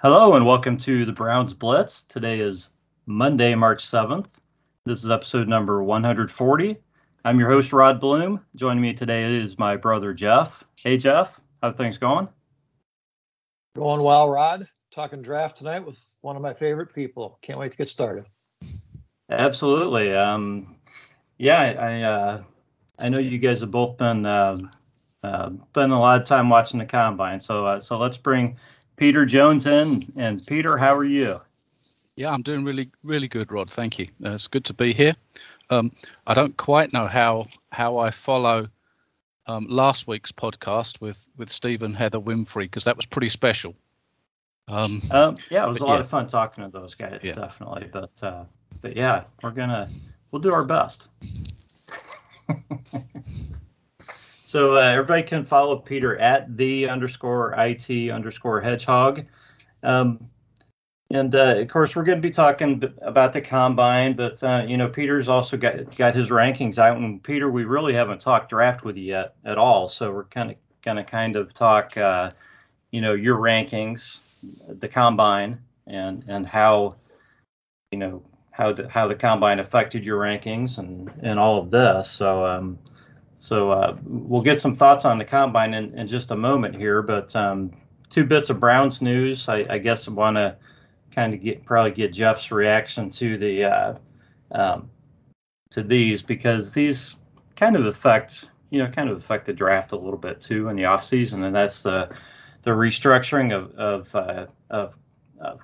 Hello and welcome to the Browns Blitz. Today is Monday, March 7th. This is episode number 140. I'm your host, Rod Bloom. Joining me today is my brother, Jeff. Hey, Jeff. How are things going? Going well, Rod. Talking draft tonight with one of my favorite people. Can't wait to get started. Absolutely. I know you guys have both been a lot of time watching the combine. So let's bring Peter Jones in. And Peter, how are you? Yeah, I'm doing really, really good, Rod. Thank you. It's good to be here. I don't quite know how I follow last week's podcast with Steve and Heather Winfrey, because that was pretty special. It was a lot of fun talking to those guys, definitely. But we'll do our best. So everybody can follow Peter at @the_IT_hedgehog. Of course, we're going to be talking about the combine, but, Peter's also got his rankings out. And, Peter, we really haven't talked draft with you yet at all. So we're kind of talk, your rankings, the combine, and how, how the combine affected your rankings and all of this. So we'll get some thoughts on the combine in just a moment here. But two bits of Browns news. I guess I want to get Jeff's reaction to the to these, because these kind of affect the draft a little bit too in the offseason, and that's the restructuring of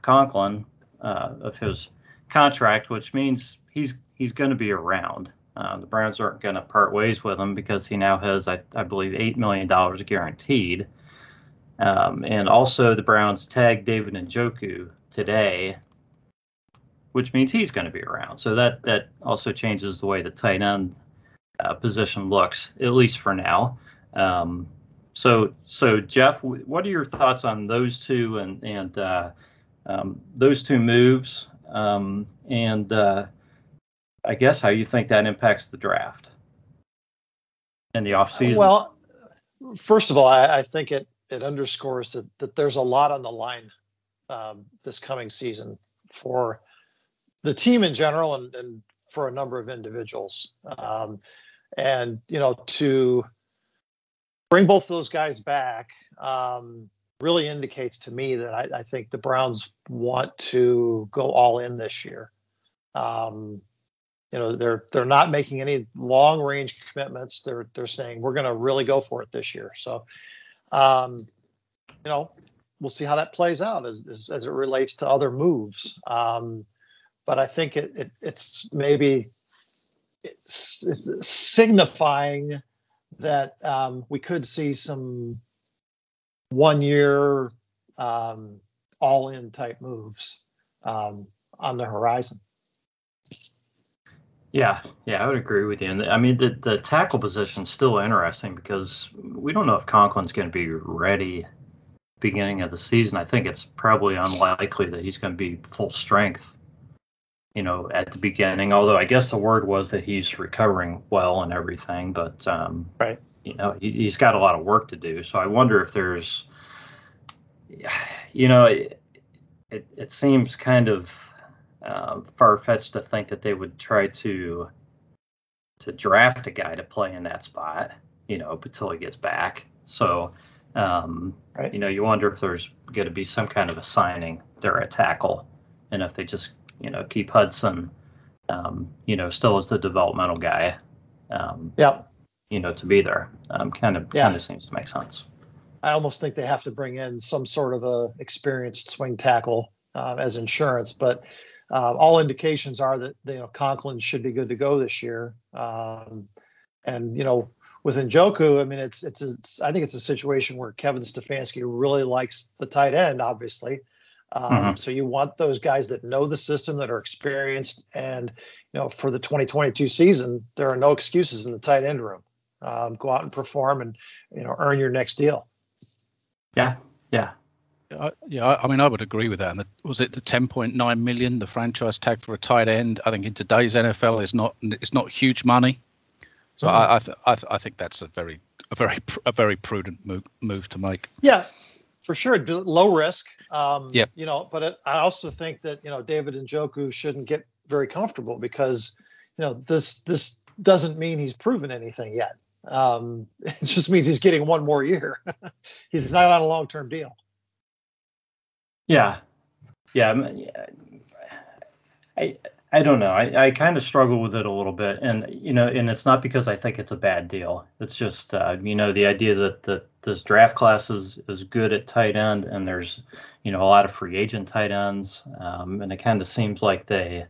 Conklin, of his contract, which means he's going to be around. The Browns aren't going to part ways with him because he now has, I believe, $8 million guaranteed. And also the Browns tagged David Njoku today, which means he's going to be around. So that also changes the way the tight end position looks, at least for now. So Jeff, what are your thoughts on those two and those two moves, and I guess how you think that impacts the draft and the offseason? Well, first of all, I think it underscores that there's a lot on the line this coming season for the team in general and for a number of individuals. To bring both those guys back really indicates to me that I think the Browns want to go all in this year. They're not making any long range commitments. They're saying we're going to really go for it this year. So, we'll see how that plays out as it relates to other moves. But I think it's signifying that we could see some 1 year all in type moves on the horizon. Yeah, I would agree with you. And I mean, the tackle position is still interesting because we don't know if Conklin's going to be ready beginning of the season. I think it's probably unlikely that he's going to be full strength, at the beginning. Although I guess the word was that he's recovering well and everything, but right, he's got a lot of work to do. So I wonder if there's, it seems kind of far-fetched to think that they would try to draft a guy to play in that spot, until he gets back. So, right. You wonder if there's going to be some kind of a signing there at tackle, and if they just, keep Hudson, still as the developmental guy, to be there. Kind of seems to make sense. I almost think they have to bring in some sort of a experienced swing tackle as insurance, but all indications are that Conklin should be good to go this year. With Njoku, I mean, I think it's a situation where Kevin Stefanski really likes the tight end, obviously. So you want those guys that know the system, that are experienced, and for the 2022 season, there are no excuses in the tight end room. Go out and perform, and earn your next deal. Yeah. I would agree with that. And was it the $10.9 million, the franchise tag for a tight end? I think in today's NFL, it's not huge money. So I think that's a very prudent move to make. Yeah, for sure, low risk. Yep. You know, but I also think that, you know, David Njoku shouldn't get very comfortable because, you know, this doesn't mean he's proven anything yet. It just means he's getting one more year. He's not on a long-term deal. Yeah. I don't know. I kind of struggle with it a little bit, and you know, and it's not because I think it's a bad deal. It's just you know, the idea that this draft class is good at tight end, and there's, you know, a lot of free agent tight ends, and it kind of seems like they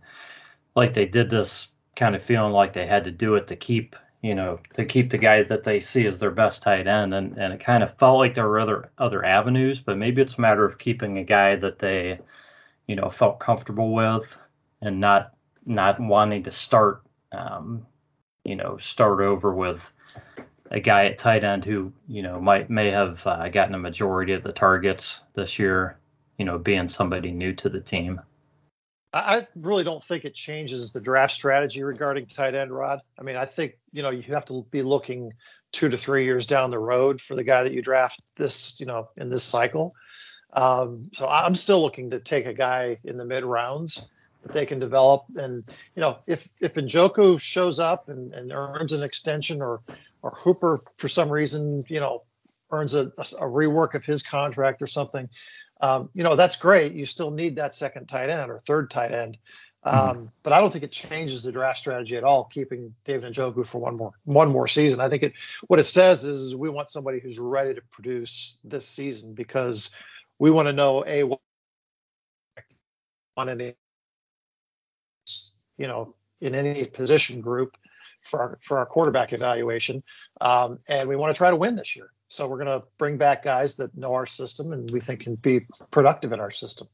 did this kind of feeling like they had to do it to keep, you know, to keep the guy that they see as their best tight end, and it kind of felt like there were other avenues, but maybe it's a matter of keeping a guy that they, you know, felt comfortable with, and not wanting to start, start over with a guy at tight end who, you know, may have gotten a majority of the targets this year, you know, being somebody new to the team. I really don't think it changes the draft strategy regarding tight end, Rod. I mean, I think, you know, you have to be looking 2 to 3 years down the road for the guy that you draft this, you know, in this cycle. So I'm still looking to take a guy in the mid rounds that they can develop. And, you know, if Njoku shows up and earns an extension, or Hooper for some reason, you know, earns a rework of his contract or something, you know, that's great. You still need that second tight end or third tight end. But I don't think it changes the draft strategy at all, keeping David Njoku for one more season. I think what it says is we want somebody who's ready to produce this season, because we want to know, on any, you know, in any position group for our quarterback evaluation. And we want to try to win this year. So we're going to bring back guys that know our system and we think can be productive in our system.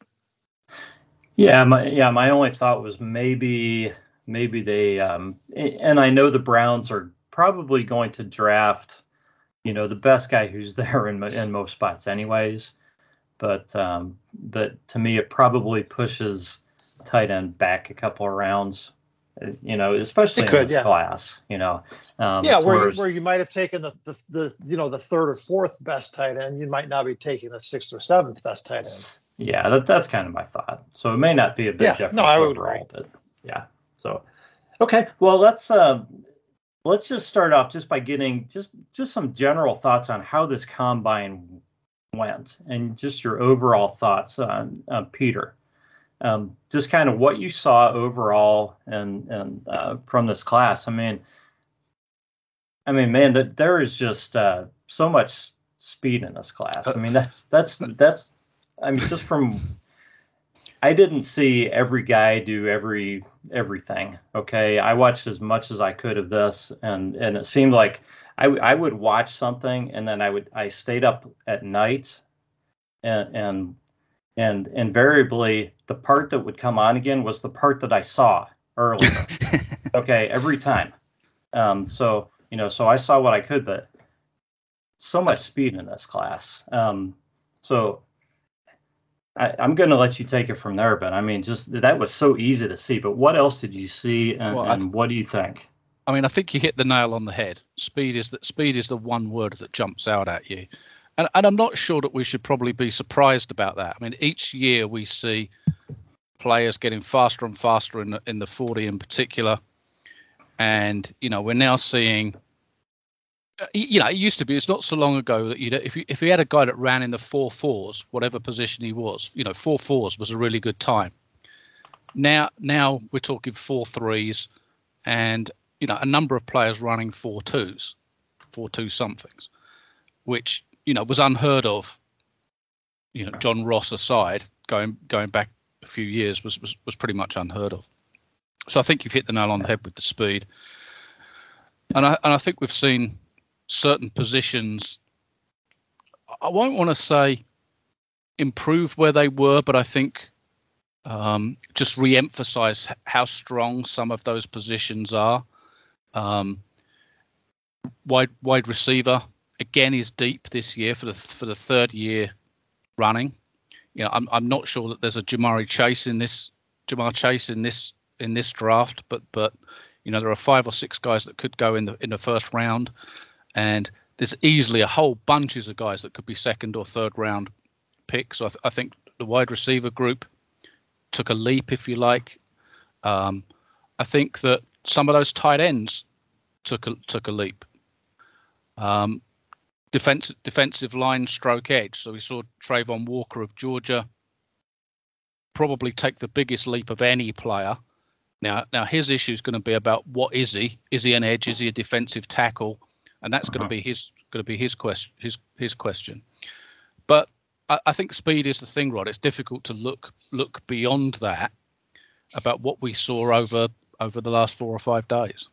Yeah. My only thought was maybe they, and I know the Browns are probably going to draft, you know, the best guy who's there in most spots anyways. But to me, it probably pushes tight end back a couple of rounds, you know, especially in this class, you know. Where you might have taken the you know, the third or fourth best tight end, you might not be taking the sixth or seventh best tight end. Yeah, that's kind of my thought. So it may not be a big difference. No, I would agree. But yeah. So okay, well, let's just start off just by getting just some general thoughts on how this combine went, and just your overall thoughts on Peter. Just kind of what you saw overall and from this class. I mean, man, that there is just so much speed in this class. I mean, that's. I mean, just from, I didn't see every guy do everything. Okay, I watched as much as I could of this, and it seemed like I would watch something, and then I stayed up at night, and invariably the part that would come on again was the part that I saw earlier. Okay, every time. So I saw what I could, but so much speed in this class. So I'm going to let you take it from there, but I mean, just that was so easy to see. But what else did you see, and what do you think? I mean, I think you hit the nail on the head. Speed is the one word that jumps out at you. And I'm not sure that we should probably be surprised about that. I mean, each year we see players getting faster and faster in the 40 in particular. And, you know, we're now seeing, you know, it used to be, it's not so long ago that, you know, if you had a guy that ran in the 4.4s, whatever position he was, you know, 4.4s was a really good time. Now we're talking 4.3s and, you know, a number of players running 4.2s, 4.2 somethings, which, you know, was unheard of. You know, John Ross aside, going back a few years was pretty much unheard of. So I think you've hit the nail on the head with the speed. And I think we've seen certain positions, I won't want to say improve where they were, but I think just re-emphasize how strong some of those positions are. Wide receiver again is deep this year for the third year running. You know, I'm not sure that there's a Ja'Marr Chase in this draft, but you know, there are 5 or 6 guys that could go in the first round, and there's easily a whole bunches of guys that could be second or third round pick. So I think the wide receiver group took a leap, if you like. I think that some of those tight ends took a leap. Defensive line stroke edge. So we saw Trayvon Walker of Georgia probably take the biggest leap of any player. Now his issue is going to be about what is he? Is he an edge? Is he a defensive tackle? And that's going to be his question. But I think speed is the thing, Rod. It's difficult to look beyond that about what we saw over the last 4 or 5 days.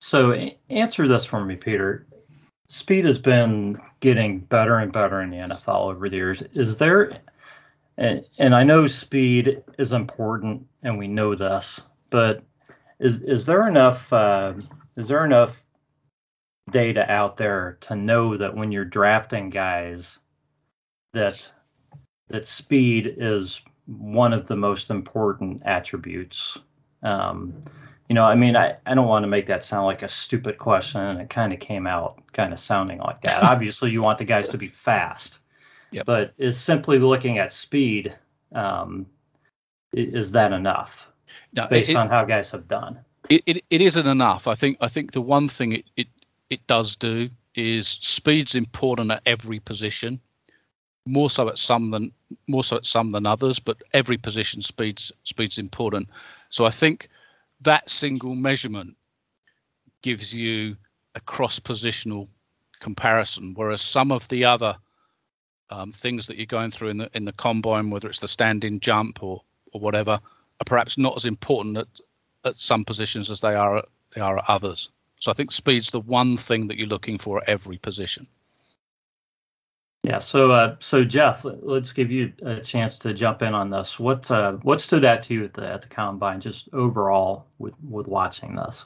So answer this for me, Peter. Speed has been getting better and better in the NFL over the years. Is there, and I know speed is important and we know this, but is there enough data out there to know that when you're drafting guys that speed is one of the most important attributes? I don't want to make that sound like a stupid question, and it kind of came out kind of sounding like that. Obviously, you want the guys to be fast, yep. But is simply looking at speed, is that enough based on how guys have done? It isn't enough. I think the one thing it does do is speed's important at every position, more so at some than others, but every position speed's important. So I think that single measurement gives you a cross-positional comparison, whereas some of the other things that you're going through in the combine, whether it's the stand-in jump or whatever, are perhaps not as important at some positions as they are at others. So I think speed's the one thing that you're looking for at every position. Yeah. So Jeff, let's give you a chance to jump in on this. What stood out to you at the combine, just overall with watching this?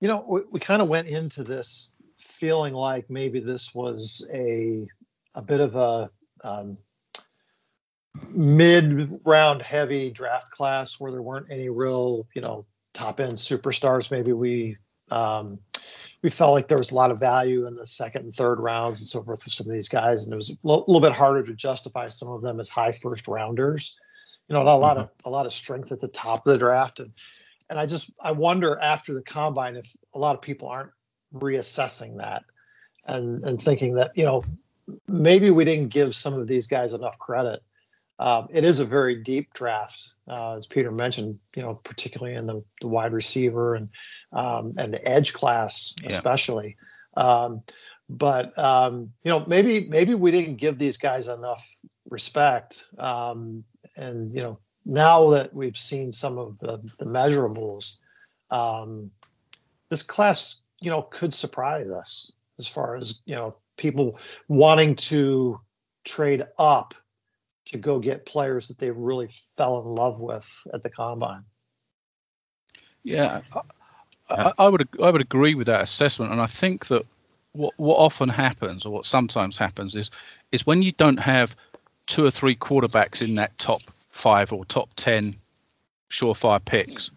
You know, we kind of went into this feeling like maybe this was a bit of a mid-round heavy draft class where there weren't any real, top-end superstars. Maybe we felt like there was a lot of value in the second and third rounds and so forth with some of these guys, and it was a little bit harder to justify some of them as high first rounders. A lot of strength at the top of the draft, and I wonder after the combine if a lot of people aren't reassessing that and thinking that maybe we didn't give some of these guys enough credit. It is a very deep draft, as Peter mentioned, particularly in the wide receiver and the edge class, especially. Yeah. Maybe we didn't give these guys enough respect. Now that we've seen some of the measurables, this class, could surprise us as far as, people wanting to trade up to go get players that they really fell in love with at the combine. Yeah, I would agree with that assessment, and I think that what often happens, or what sometimes happens, is when you don't have 2 or 3 quarterbacks in that top 5 or top 10 surefire picks,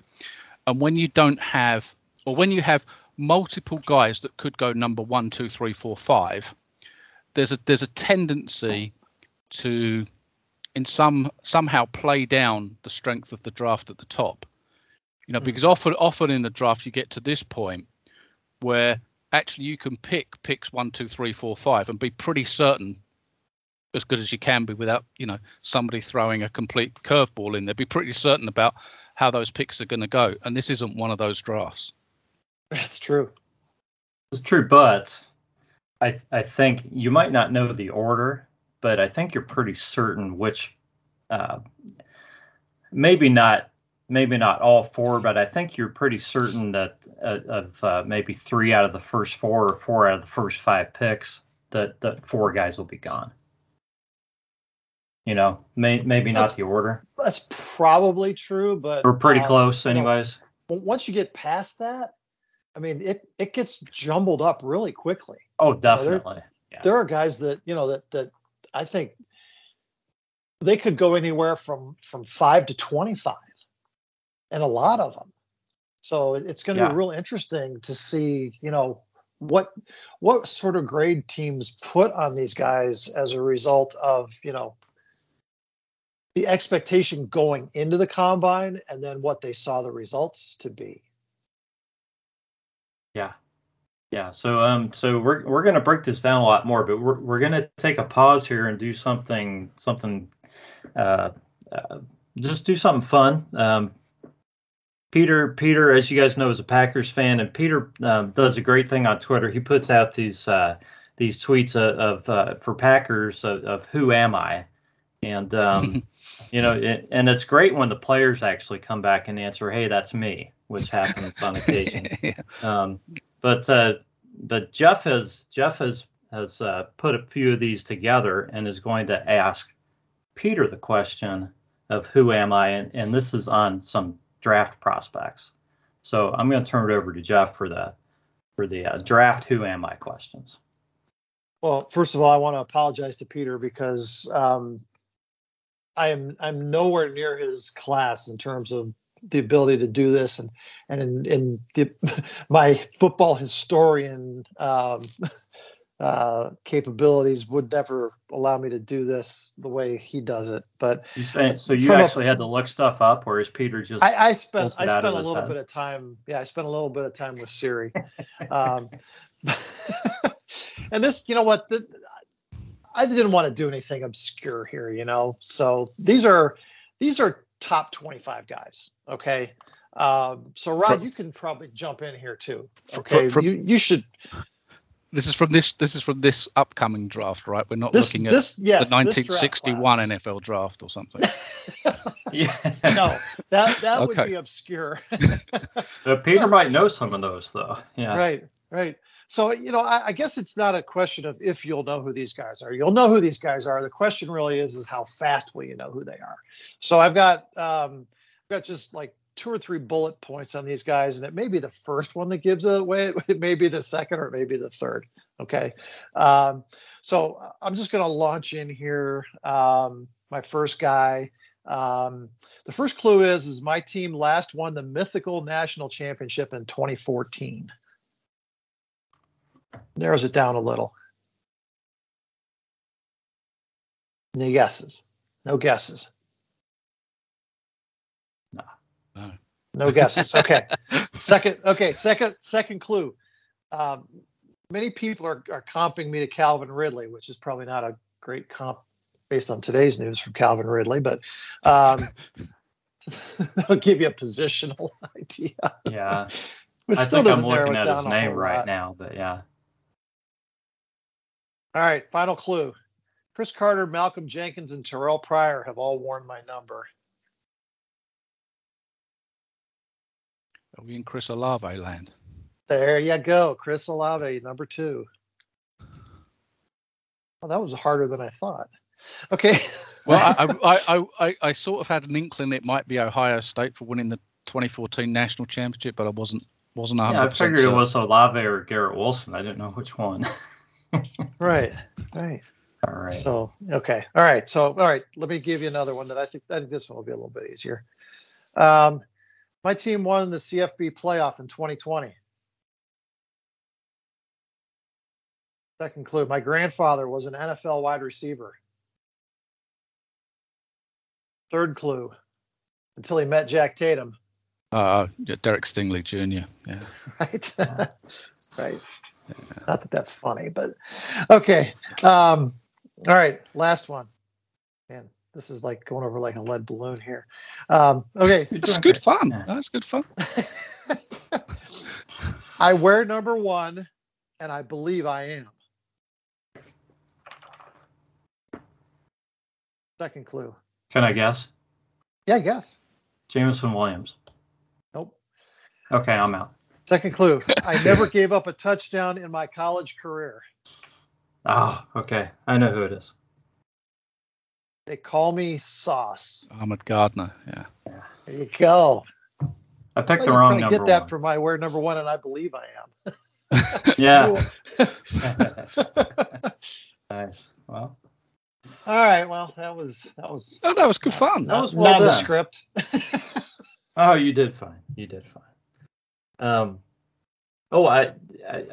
and when you don't have, or when you have multiple guys that could go number 1, 2, 3, 4, 5, there's a tendency to somehow play down the strength of the draft at the top, because often in the draft you get to this point where actually you can pick picks 1, 2, 3, 4, 5 and be pretty certain, as good as you can be without somebody throwing a complete curveball in there, be pretty certain about how those picks are going to go. And this isn't one of those drafts. That's true. It's true, but I think you might not know the order, but I think you're pretty certain which, maybe not all 4, but I think you're pretty certain that of maybe 3 out of the first 4 or 4 out of the first 5 picks that 4 guys will be gone. Maybe not the order. That's probably true, but we're pretty close anyways. Once you get past that, it gets jumbled up really quickly. Oh, definitely. There are guys that that I think they could go anywhere from 5 to 25, and a lot of them. So it's going to be real interesting to see what sort of grade teams put on these guys as a result of, you know, the expectation going into the combine and then what they saw the results to be. Yeah. So we're going to break this down a lot more, but we're going to take a pause here and do something fun. Peter, as you guys know, is a Packers fan, and Peter does a great thing on Twitter. He puts out these tweets of for Packers of who am I, and you know, and it's great when the players actually come back and answer, "Hey, that's me," which happens on occasion. Yeah. But Jeff has put a few of these together and is going to ask Peter the question of who am I, and this is on some draft prospects. So I'm going to turn it over to Jeff for the draft who am I questions. Well, first of all, I want to apologize to Peter because I'm nowhere near his class in terms of the ability to do this, and in my football historian capabilities would never allow me to do this the way he does it. But you're saying, so you actually had to look stuff up, whereas Peter just I spent a little bit of time. Yeah, I spent a little bit of time with Siri, and this, you know what, I didn't want to do anything obscure here, you know. So these are top 25 guys. Okay. So Rod, you can probably jump in here too. Okay. You should. This is from this upcoming draft, right? We're not looking at the 1961 NFL draft or something. Yeah. No, that would be obscure. Peter might know some of those though. Yeah. Right. So, you know, I guess it's not a question of if you'll know who these guys are. You'll know who these guys are. The question really is how fast will you know who they are? So I've got just like two or three bullet points on these guys, and it may be the first one that gives it away. It may be the second, or it may be the third. Okay. So I'm just going to launch in here. My first guy. The first clue is my team last won the mythical national championship in 2014. Narrows it down a little. Any guesses? No guesses. No guesses. Okay. Second clue. Many people are comping me to Calvin Ridley, which is probably not a great comp based on today's news from Calvin Ridley, but that'll give you a positional idea. Yeah. I think I'm looking at his name right now, but yeah. All right. Final clue. Chris Carter, Malcolm Jenkins, and Terrell Pryor have all worn my number. Are we in Chris Olave land? There you go. Chris Olave, number 2. Well, that was harder than I thought. Okay. Well, I sort of had an inkling it might be Ohio State for winning the 2014 national championship, but I wasn't 100%. Yeah, I figured it was Olave or Garrett Wilson. I didn't know which one. Right. All right. So, okay. All right. So, all right. Let me give you another one that I think this one will be a little bit easier. My team won the CFB playoff in 2020. Second clue. My grandfather was an NFL wide receiver. Third clue. Until he met Jack Tatum. Derek Stingley Jr. Yeah. Right. Right. Yeah. Not that that's funny, but okay. All right. Last one. Man, this is like going over like a lead balloon here. Okay. It's good fun. That's good fun. I wear number 1, and I believe I am. Second clue. Can I guess? Yeah, I guess. Jameson Williams. Nope. Okay, I'm out. Second clue. I never gave up a touchdown in my college career. Ah, oh, okay. I know who it is. They call me Sauce. Ahmed Gardner. Yeah. There you go. I picked the wrong number. I get that for my word number 1, and I believe I am. Yeah. Nice. Well. All right. Well, that was. No, that was good fun. That was well done. Script. Oh, you did fine. You did fine.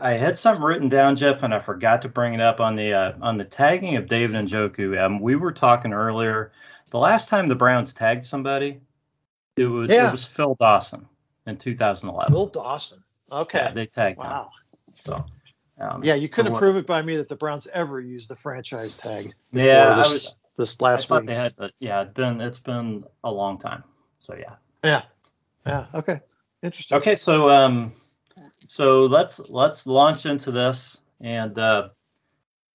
I had something written down, Jeff, and I forgot to bring it up on the tagging of David Njoku. We were talking earlier. The last time the Browns tagged somebody, it was Phil Dawson in 2011. Phil Dawson. Okay. Yeah, they tagged him. So. You couldn't prove it by me that the Browns ever used the franchise tag. Yeah, this last week. It's been a long time. So yeah. Okay. Interesting. Okay, so let's launch into this, and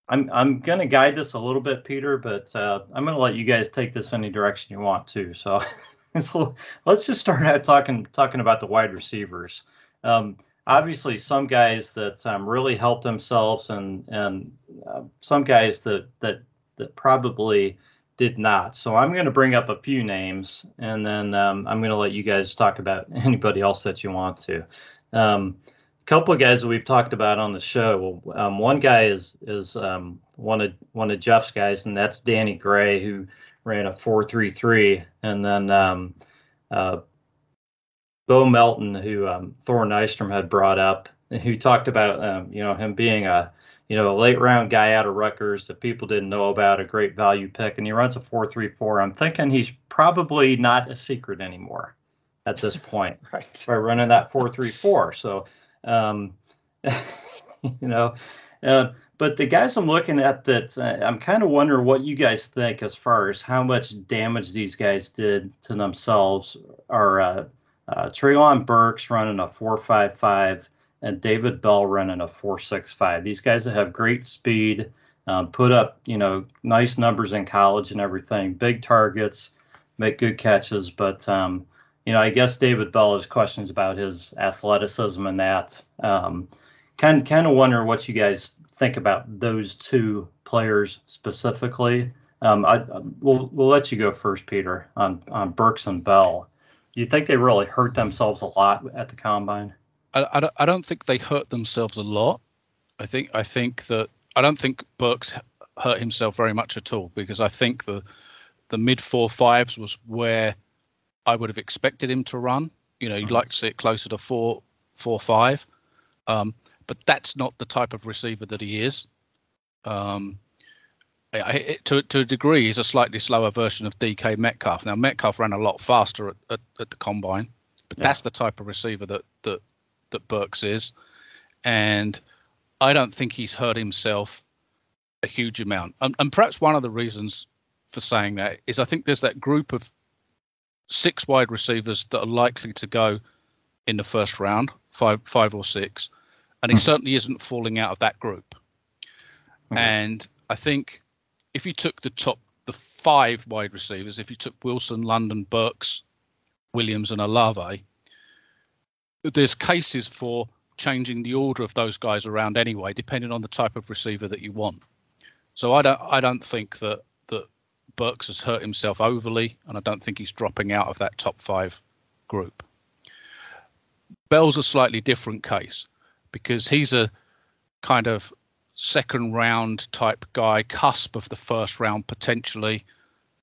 I'm gonna guide this a little bit, Peter, but I'm gonna let you guys take this any direction you want to. So, let's just start out talking about the wide receivers. Obviously, some guys that really helped themselves, and some guys that probably did not. So I'm going to bring up a few names, and then I'm going to let you guys talk about anybody else that you want to. A couple of guys that we've talked about on the show. One guy is one of Jeff's guys, and that's Danny Gray, who ran a 4.33, and then Bo Melton, who Thor Nystrom had brought up, who talked about him being a late round guy out of Rutgers that people didn't know about, a great value pick, and he runs a 4.34. I'm thinking he's probably not a secret anymore at this point, right? By running that 4.34. So, but the guys I'm looking at that, I'm kind of wondering what you guys think as far as how much damage these guys did to themselves are. Traylon Burks running a 4.55 and David Bell running a 4.65. These guys that have great speed, put up nice numbers in college and everything, big targets, make good catches. But I guess David Bell has questions about his athleticism and that. Kind of wonder what you guys think about those two players specifically. We'll let you go first, Peter, on Burks and Bell. Do you think they really hurt themselves a lot at the combine? I don't think they hurt themselves a lot. I don't think Burks hurt himself very much at all, because I think the mid 4.5s was where I would have expected him to run. You'd like to see it closer to 4.45, but that's not the type of receiver that he is. To a degree, he's a slightly slower version of DK Metcalf. Now, Metcalf ran a lot faster at the combine, but that's the type of receiver that Burks is. And I don't think he's hurt himself a huge amount. And perhaps one of the reasons for saying that is I think there's that group of 6 wide receivers that are likely to go in the first round, 5 or 6, and he certainly isn't falling out of that group. Mm-hmm. And I think... if you took the 5 wide receivers, if you took Wilson, London, Burks, Williams, and Olave, there's cases for changing the order of those guys around anyway, depending on the type of receiver that you want. So I don't think that Burks has hurt himself overly, and I don't think he's dropping out of that top 5 group. Bell's a slightly different case because he's a kind of second round type guy, cusp of the first round potentially.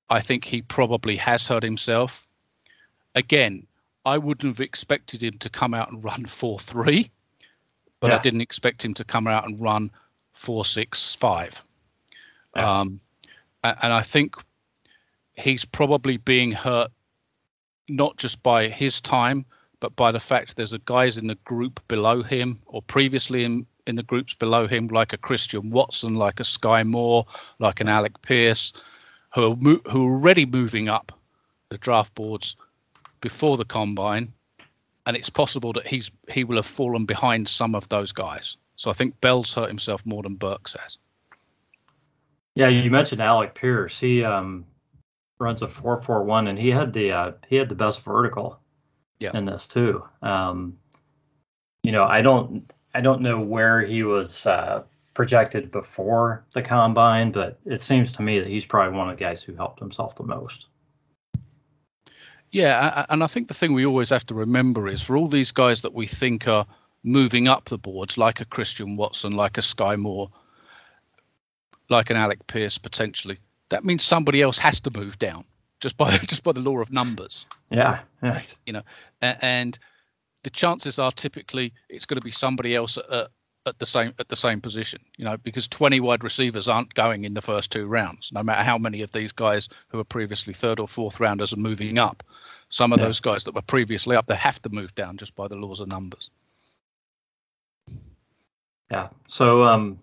I think he probably has hurt himself. Again, I wouldn't have expected him to come out and run 4.3, but I didn't expect him to come out and run 4.65. Yeah. And I think he's probably being hurt not just by his time, but by the fact there's a guys in the group below him or previously in the groups below him, like a Christian Watson, like a Sky Moore, like an Alec Pierce, who are already moving up the draft boards before the combine, and it's possible that he will have fallen behind some of those guys. So I think Bell's hurt himself more than Burks has. Yeah, you mentioned Alec Pierce. He runs a 4.41, and he had the best vertical in this too. I don't know where he was projected before the combine, but it seems to me that he's probably one of the guys who helped himself the most. Yeah, and I think the thing we always have to remember is for all these guys that we think are moving up the boards, like a Christian Watson, like a Sky Moore, like an Alec Pierce potentially, that means somebody else has to move down just by the law of numbers. Yeah, right. And the chances are typically it's going to be somebody else at at the same position, you know, because 20 wide receivers aren't going in the first two rounds, no matter how many of these guys who were previously third or fourth rounders are moving up. Some of those guys that were previously up, they have to move down just by the laws of numbers. Yeah. So,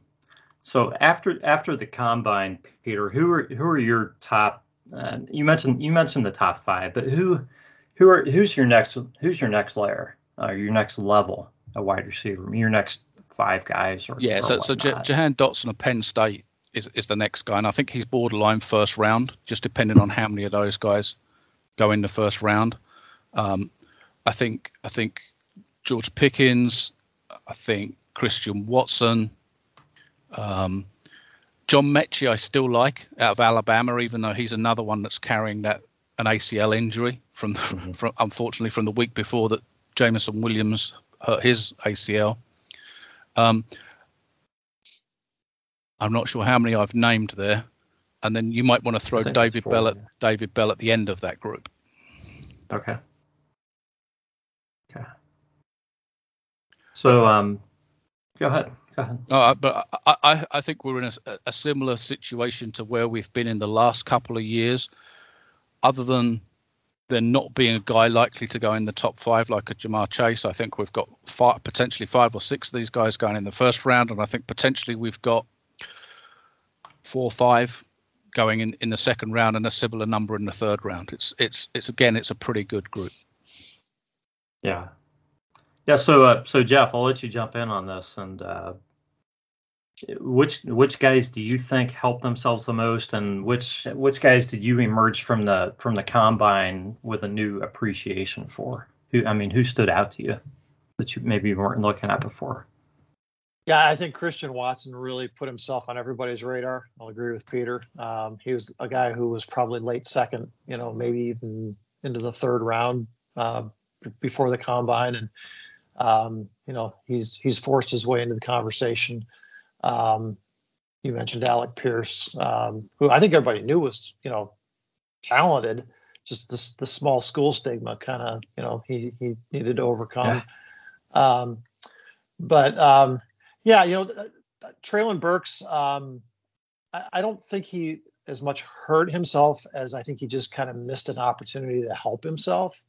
so after the combine, Peter, who are your top? You mentioned the top five, but who's your next layer? Your next level at wide receiver? Your next five guys? So Jahan Dotson of Penn State is the next guy, and I think he's borderline first round, just depending on how many of those guys go in the first round. I think George Pickens. I think Christian Watson. John Mechie I still like out of Alabama, even though he's another one that's carrying an ACL injury from, unfortunately, the week before that Jameson Williams hurt his ACL. I'm not sure how many I've named there. And then you might want to throw David Bell at the end of that group. Okay. So go ahead. But I think we're in a similar situation to where we've been in the last couple of years, other than there not being a guy likely to go in the top five like a Ja'Marr Chase. I think we've got potentially five or six of these guys going in the first round, and I think potentially we've got 4 or 5 going in the second round and a similar number in the third round. It's a pretty good group. Yeah. So Jeff, I'll let you jump in on this. And which guys do you think helped themselves the most, and which guys did you emerge from the combine with a new appreciation for? Who stood out to you that you maybe weren't looking at before? Yeah, I think Christian Watson really put himself on everybody's radar. I'll agree with Peter. He was a guy who was probably late second, maybe even into the third round before the combine. And, he's forced his way into the conversation. You mentioned Alec Pierce, who I think everybody knew was, talented, just the small school stigma kind of, he needed to overcome. Yeah. Traylon Burks, I don't think he as much hurt himself as I think he just kind of missed an opportunity to help himself.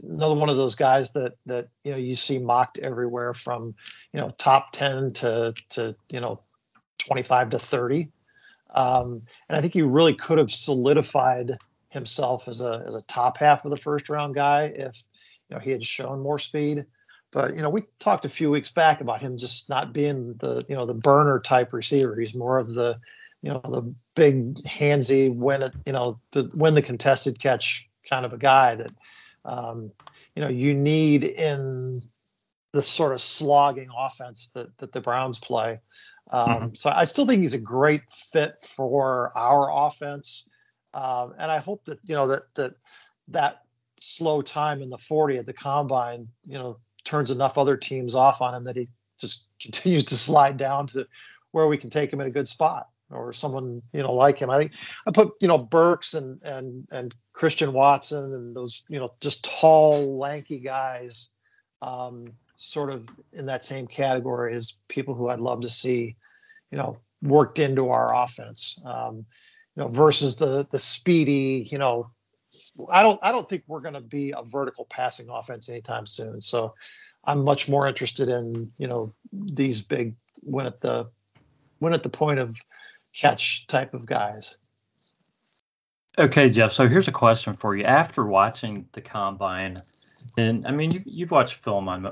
Another one of those guys that you see mocked everywhere from top 10 to 25 to 30. And I think he really could have solidified himself as a top half of the first round guy if he had shown more speed. But, we talked a few weeks back about him just not being the, the burner type receiver. He's more of the, the big handsy win the contested catch kind of a guy that, you need in the sort of slogging offense that the Browns play. So I still think he's a great fit for our offense. And I hope that, that slow time in the 40 at the combine, turns enough other teams off on him that he just continues to slide down to where we can take him in a good spot or someone, like him. I think I put, Burks and Christian Watson and those, just tall, lanky guys, sort of in that same category as people who I'd love to see, worked into our offense, versus the speedy, I don't think we're going to be a vertical passing offense anytime soon. So I'm much more interested in, these big win at the point of catch type of guys. Okay, Jeff. So here's a question for you. After watching the combine, and you've watched film on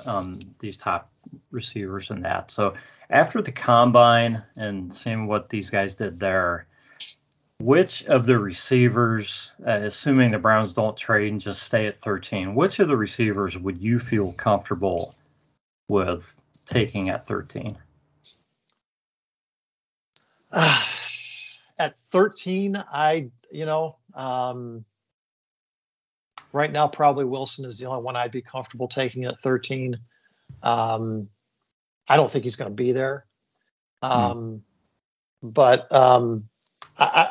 these top receivers and that. So after the combine and seeing what these guys did there, which of the receivers, assuming the Browns don't trade and just stay at 13, which of the receivers would you feel comfortable with taking at 13? At 13, right now probably Wilson is the only one I'd be comfortable taking at 13. I don't think he's going to be there. I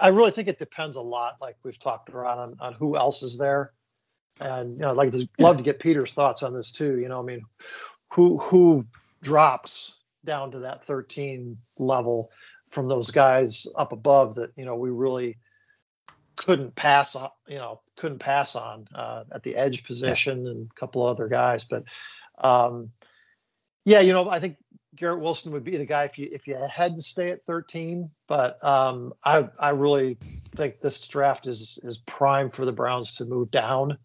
really think it depends a lot, like we've talked around, on who else is there. And I'd love to get Peter's thoughts on this too. Who drops down to that 13 level from those guys up above that, you know, we really couldn't pass on, at the edge position and a couple other guys. But I think Garrett Wilson would be the guy if you had to stay at 13, but I really think this draft is prime for the Browns to move down.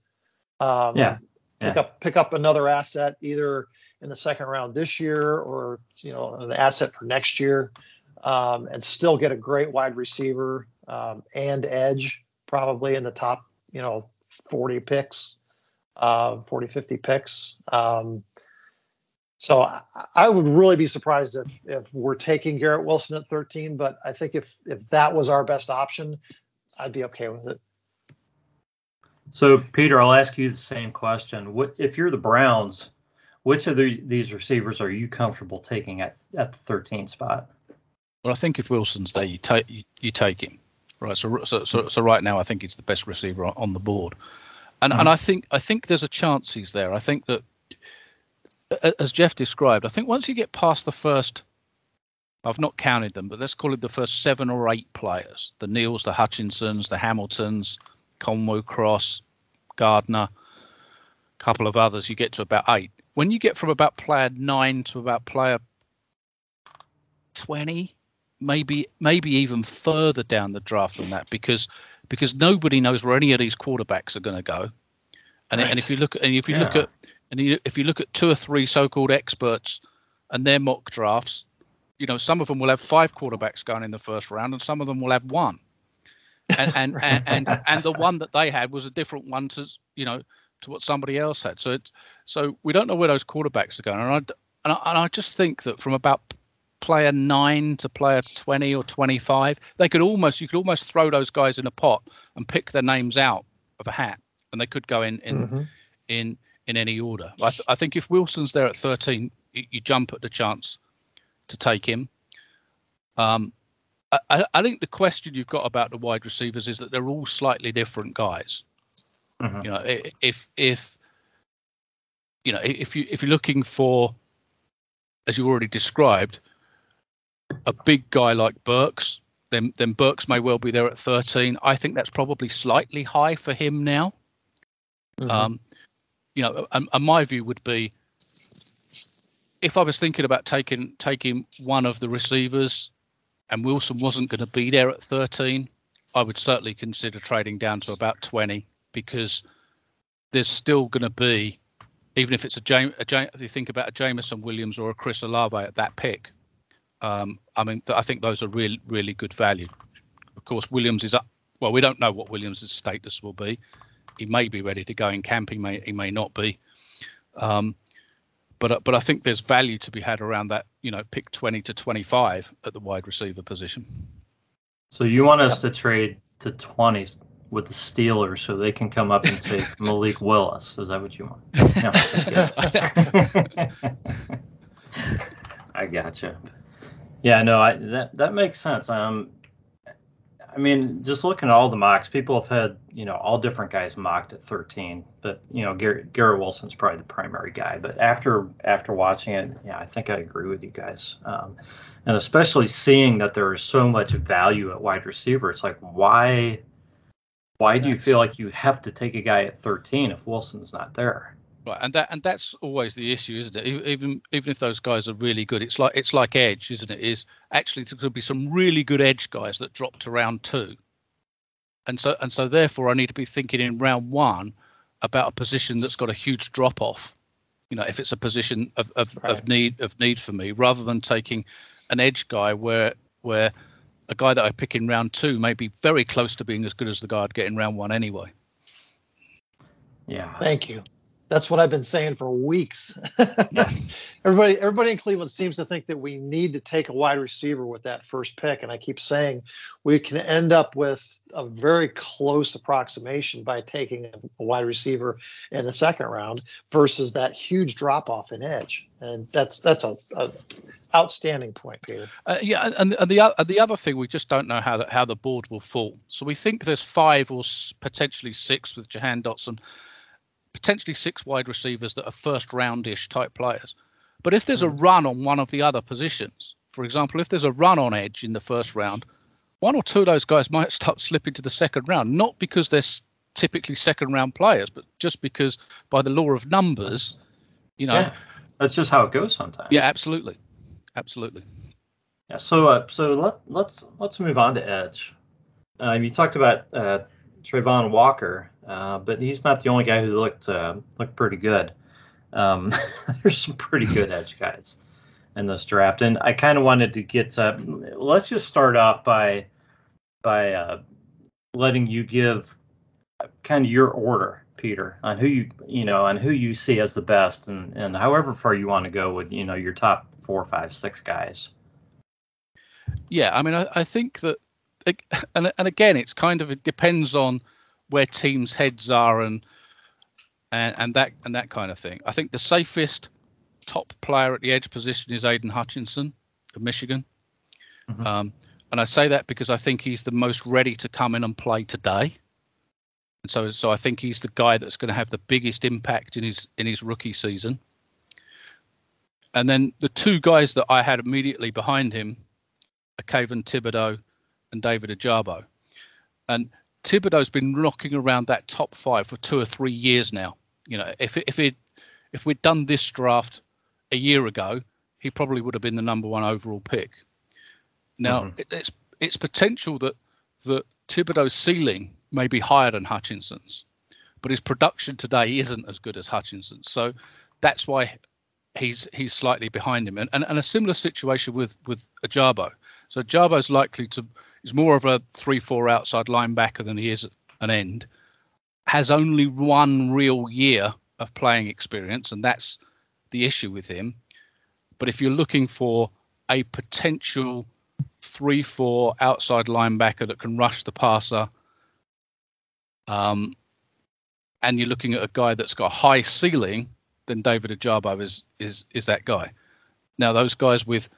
Pick up another asset either in the second round this year or, you know, an asset for next year, and still get a great wide receiver and edge probably in the top, 40 picks, 40, 50 picks. So I would really be surprised if we're taking Garrett Wilson at 13, but I think if that was our best option, I'd be okay with it. So, Peter, I'll ask you the same question. If you're the Browns, which of these receivers are you comfortable taking at the 13 spot? Well, I think if Wilson's there, you take him, right? So right now, I think he's the best receiver on the board, and I think there's a chance he's there. I think that, as Jeff described, I think once you get past the first, I've not counted them, but let's call it the first 7 or 8 players, the Neals, the Hutchinsons, the Hamiltons, Conway, Cross, Gardner, a couple of others, you get to about 8. When you get from about player 9 to about player 20, maybe even further down the draft than that, because nobody knows where any of these quarterbacks are going to go. And, right. And if you look at 2 or 3 so-called experts and their mock drafts, you know, some of them will have 5 quarterbacks going in the first round, and some of them will have 1. And the one that they had was a different one to what somebody else had. So we don't know where those quarterbacks are going. And I just think that from about player 9 to player 20 or 25, you could almost throw those guys in a pot and pick their names out of a hat, and they could go in any order. I think if Wilson's there at 13, you jump at the chance to take him. I think the question you've got about the wide receivers is that they're all slightly different guys. Mm-hmm. You know, if you're looking for, as you already described, a big guy like Burks, then Burks may well be there at 13. I think that's probably slightly high for him now. Mm-hmm. And my view would be, if I was thinking about taking one of the receivers and Wilson wasn't going to be there at 13, I would certainly consider trading down to about 20, because there's still going to be, even if it's if you think about a Jameson Williams or a Chris Olave at that pick, I think those are really, really good value. Of course, Williams is up. Well, we don't know what Williams' status will be. He may be ready to go in camp. He may not be. But I think there's value to be had around that, pick 20 to 25 at the wide receiver position. So you want us to trade to 20 with the Steelers so they can come up and take Malik Willis. Is that what you want? No, I gotcha. Yeah, no, that makes sense. Just looking at all the mocks, people have had, all different guys mocked at 13, but, Garrett Wilson's probably the primary guy. But after watching it, yeah, I think I agree with you guys. And especially seeing that there is so much value at wide receiver, it's like, why do you feel like you have to take a guy at 13 if Wilson's not there? Right, and that's always the issue, isn't it? Even if those guys are really good, it's like edge, isn't it? Is actually there could be some really good edge guys that drop to round 2, and so therefore I need to be thinking in round 1 about a position that's got a huge drop off. If it's a position of need for me, rather than taking an edge guy where a guy that I pick in round 2 may be very close to being as good as the guy I'd get in round 1 anyway. Yeah, thank you. That's what I've been saying for weeks. Everybody in Cleveland seems to think that we need to take a wide receiver with that first pick, and I keep saying we can end up with a very close approximation by taking a wide receiver in the second round versus that huge drop-off in edge. And that's a outstanding point, Peter. And the other thing, we just don't know how the board will fall. So we think there's 5 or potentially 6 with Jahan Dotson. Potentially 6 wide receivers that are first roundish type players, But if there's a run on one of the other positions, for example, if there's a run on edge in the first round, one or two of those guys might start slipping to the second round, not because they're typically second round players, but just because by the law of numbers, you know. Yeah, that's just how it goes sometimes. Yeah, absolutely. Absolutely. Yeah. So let's move on to edge. You talked about Trayvon Walker, but he's not the only guy who looked pretty good. There's some pretty good edge guys in this draft, and I kind of wanted to get to. Let's just start off by letting you give kind of your order, Peter, on who you see as the best, and however far you want to go with your top 4, 5, 6 guys. Yeah, I mean, I think that. And again, it's kind of, it depends on where teams' heads are and that kind of thing. I think the safest top player at the edge position is Aiden Hutchinson of Michigan. Mm-hmm. And I say that because I think he's the most ready to come in and play today. And so I think he's the guy that's going to have the biggest impact in his rookie season. And then the two guys that I had immediately behind him are Kayvon Thibodeau and David Ojabo. And Thibodeau's been knocking around that top 5 for 2 or 3 years now. You know, if we'd done this draft a year ago, he probably would have been the number 1 overall pick. Now, mm-hmm. it's potential that Thibodeau's ceiling may be higher than Hutchinson's, but his production today isn't as good as Hutchinson's. So that's why he's slightly behind him. And a similar situation with Ojabo. So Jarbo's likely to. He's more of a 3-4 outside linebacker than he is an end. Has only one real year of playing experience, and that's the issue with him. But if you're looking for a potential 3-4 outside linebacker that can rush the passer, and you're looking at a guy that's got a high ceiling, then David Ojabo is that guy. Now, those guys with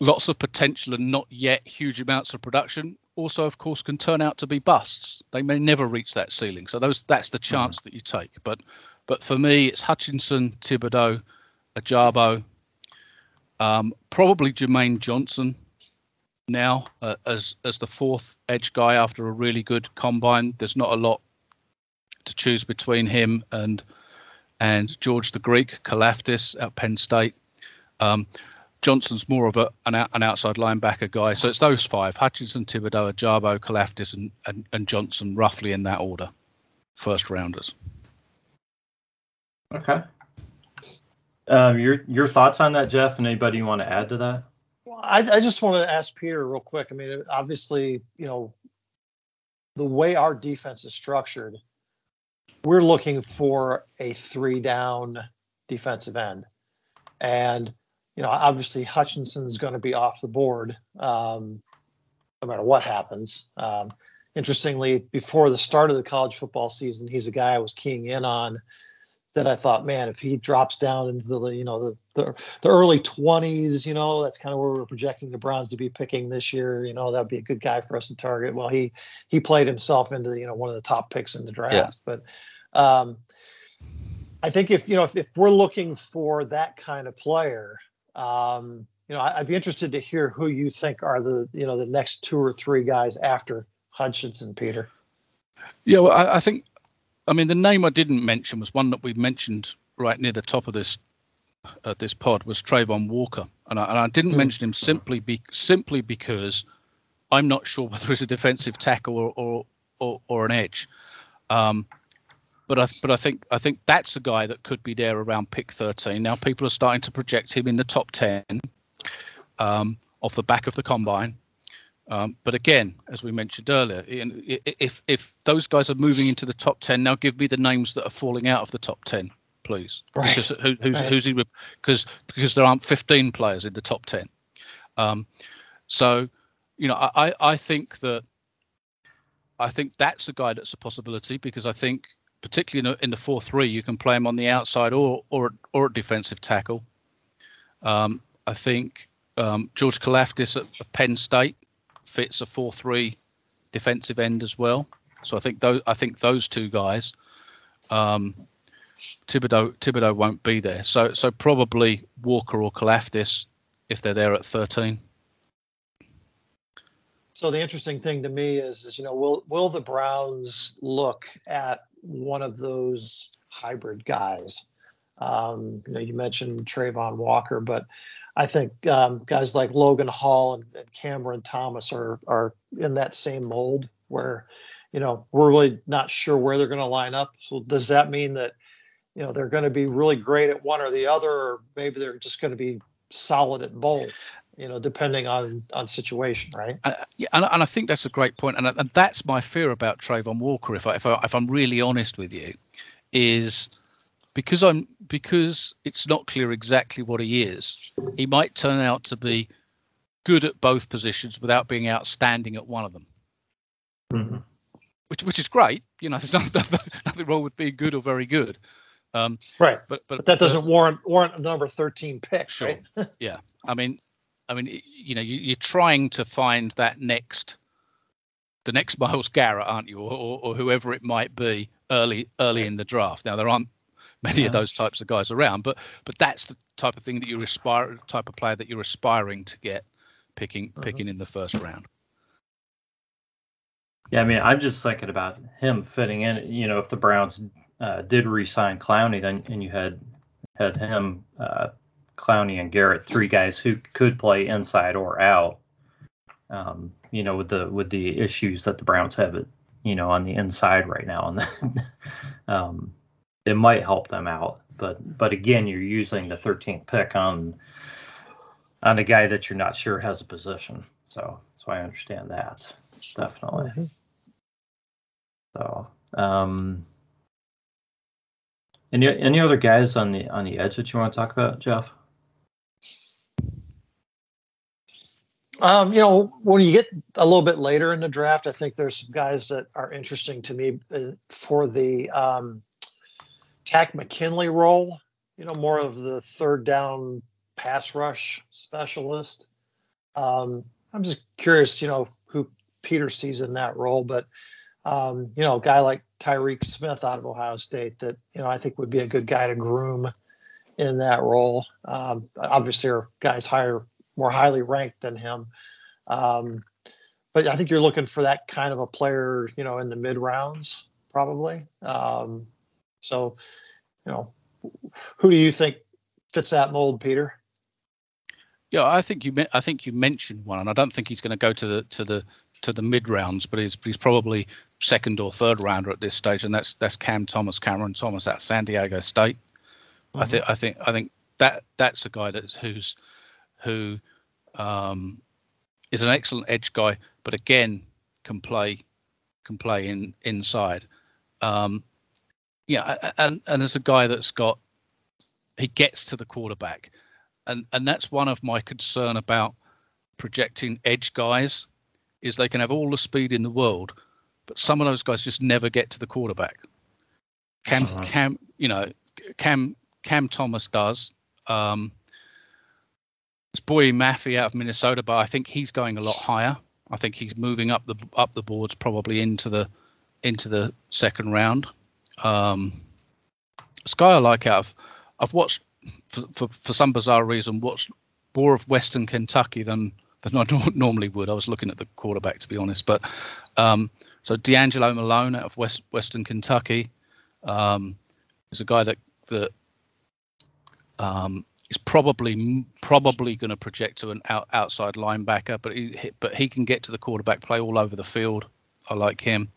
lots of potential and not yet huge amounts of production also, of course, can turn out to be busts. They may never reach that ceiling. So that's the chance that you take. But for me, it's Hutchinson, Thibodeau, Ojabo, probably Jermaine Johnson now as the 4th edge guy after a really good combine. There's not a lot to choose between him and George the Greek, Karlaftis at Penn State. Johnson's more of an outside linebacker guy. So it's those 5, Hutchinson, Thibodeau, Ojabo, Karlaftis, and Johnson, roughly in that order, first rounders. Okay. Your thoughts on that, Jeff, and anybody you want to add to that? Well, I just want to ask Peter real quick. I mean, obviously, the way our defense is structured, we're looking for a 3-down defensive end. And obviously Hutchinson's going to be off the board no matter what happens. Interestingly, before the start of the college football season, he's a guy I was keying in on that I thought, man, if he drops down into the early 20s, that's kind of where we're projecting the Browns to be picking this year. That'd be a good guy for us to target. Well, he played himself into one of the top picks in the draft, yeah. But. I think if we're looking for that kind of player. I'd be interested to hear who you think are the next 2 or 3 guys after Hutchinson, Peter. Yeah, well, I think, the name I didn't mention was one that we mentioned right near the top of this pod was Trayvon Walker, and I didn't mention him simply because I'm not sure whether it's a defensive tackle or an edge. But I think that's a guy that could be there around pick 13. Now people are starting to project him in the top 10 off the back of the combine. But again, as we mentioned earlier, if those guys are moving into the top 10 now, give me the names that are falling out of the top 10, please. Right. Because because there aren't 15 players in the top 10. I think that's a guy that's a possibility because I think. Particularly in the 4-3, you can play him on the outside or at defensive tackle. I think George Karlaftis of Penn State fits a 4-3 defensive end as well. So I think those two guys. Thibodeau won't be there. So probably Walker or Karlaftis if they're there at 13. So the interesting thing to me is will the Browns look at one of those hybrid guys? You mentioned Trayvon Walker, but I think guys like Logan Hall and Cameron Thomas are in that same mold where, we're really not sure where they're going to line up. So does that mean that, they're going to be really great at one or the other, or maybe they're just going to be solid at both, depending on situation, right? And I think that's a great point. And that's my fear about Trayvon Walker, if I'm really honest with you, is because it's not clear exactly what he is. He might turn out to be good at both positions without being outstanding at one of them, mm-hmm. which is great. There's nothing wrong with being good or very good. Right, but that doesn't warrant a number 13 pick, sure. Right? Yeah, I mean, you're trying to find that the next Miles Garrett, aren't you, or whoever it might be early in the draft. Now there aren't many of those types of guys around, but that's the type of player that you're aspiring to get picking in the first round. Yeah, I mean, I'm just thinking about him fitting in. If the Browns did re-sign Clowney, then you had him, Clowney and Garrett, three guys who could play inside or out. With the issues that the Browns have, on the inside right now, and then. It might help them out, but again, you're using the 13th pick on a guy that you're not sure has a position. So I understand that definitely. Mm-hmm. So, any other guys on the edge that you want to talk about, Jeff? When you get a little bit later in the draft, I think there's some guys that are interesting to me for the Tack McKinley role, more of the third down pass rush specialist. I'm just curious, who Peter sees in that role, but a guy like Tyreek Smith out of Ohio State that, I think would be a good guy to groom in that role. Obviously are guys more highly ranked than him. But I think you're looking for that kind of a player, in the mid rounds probably. So, who do you think fits that mold, Peter? Yeah, I think you mentioned one, and I don't think he's going to go to the mid rounds, but he's probably second or third rounder at this stage, and that's Cameron Thomas at San Diego State. Mm-hmm. I think that's a guy who is an excellent edge guy, but again can play inside. Yeah, and as a guy that's he gets to the quarterback, and that's one of my concern about projecting edge guys is they can have all the speed in the world, but some of those guys just never get to the quarterback. Cam Thomas does. It's Boye Mafi out of Minnesota, but I think he's going a lot higher. I think he's moving up the boards probably into the second round. Sky, I like out of, I've watched for some bizarre reason watched more of Western Kentucky than I normally would. I was looking at the quarterback, to be honest, but so D'Angelo Malone out of Western Kentucky is a guy that is probably going to project to an outside linebacker, but he can get to the quarterback, play all over the field. I like him.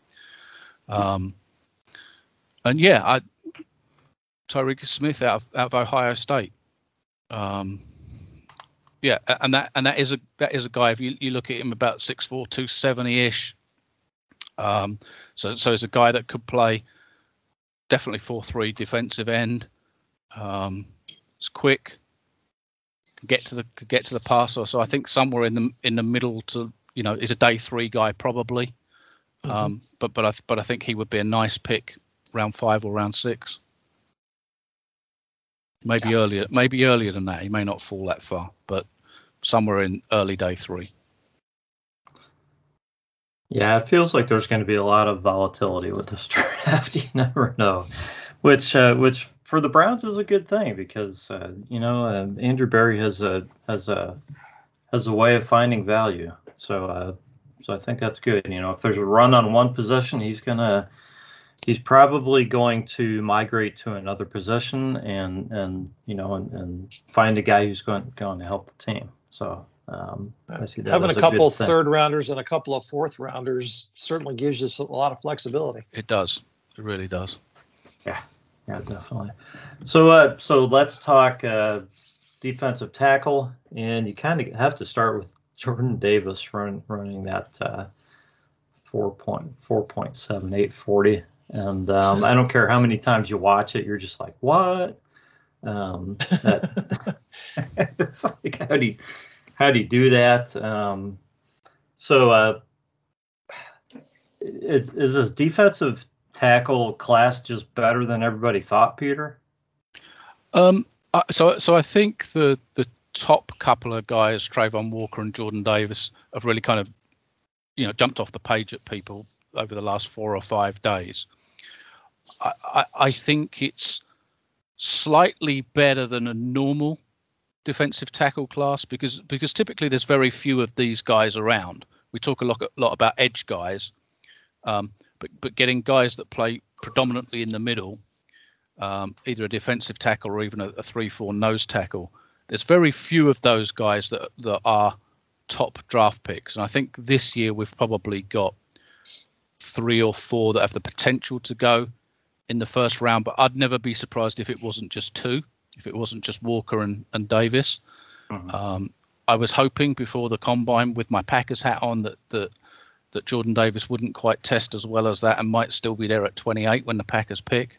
And yeah, Tyreek Smith out of Ohio State. And that is a guy. If you look at him, about 6'4", 270-ish. So it's a guy that could play definitely 4-3 defensive end. It's quick. Could get to the passer. So I think somewhere in the middle to is a day 3 guy probably. Mm-hmm. But I think he would be a nice pick. Round 5 or round 6, maybe earlier than that. He may not fall that far, but somewhere in early day 3. Yeah, it feels like there's going to be a lot of volatility with this draft. You never know. Which for the Browns is a good thing because Andrew Berry has a way of finding value. So I think that's good. You know, if there's a run on one possession, he's probably going to migrate to another possession and find a guy who's going to help the team. So I see that having a couple third rounders and a couple of fourth rounders certainly gives you a lot of flexibility. It does. It really does. Yeah, definitely. So let's talk defensive tackle, and you kind of have to start with Jordan Davis running that 4.7840, and I don't care how many times you watch it, you're just like, what? It's like, how do you do that? So is this defensive tackle class just better than everybody thought, Peter? So I think the top couple of guys, Trayvon Walker and Jordan Davis, have really kind of jumped off the page at people over the last 4 or 5 days. I think it's slightly better than a normal defensive tackle class because typically there's very few of these guys around. We talk a lot about edge guys, but getting guys that play predominantly in the middle, either a defensive tackle or even a 3-4 nose tackle. There's very few of those guys that are top draft picks. And I think this year we've probably got 3 or 4 that have the potential to go in the first round. But I'd never be surprised if it wasn't just 2, if it wasn't just Walker and Davis. Mm-hmm. I was hoping before the combine with my Packers hat on that Jordan Davis wouldn't quite test as well as that and might still be there at 28 when the Packers pick.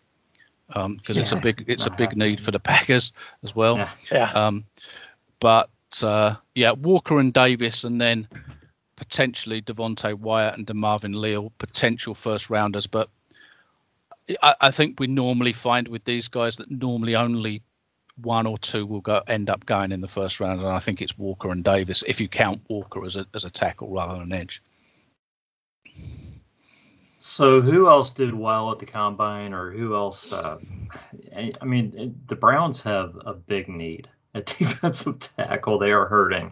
Because it's a big need for the Packers as well. Yeah. Walker and Davis, and then potentially Devontae Wyatt and DeMarvin Leal, potential first rounders. But I think we normally find with these guys that normally only 1 or 2 will end up going in the first round, and I think it's Walker and Davis if you count Walker as a tackle rather than an edge. So who else did well at the combine, or who else? I mean, the Browns have a big need at defensive tackle. They are hurting.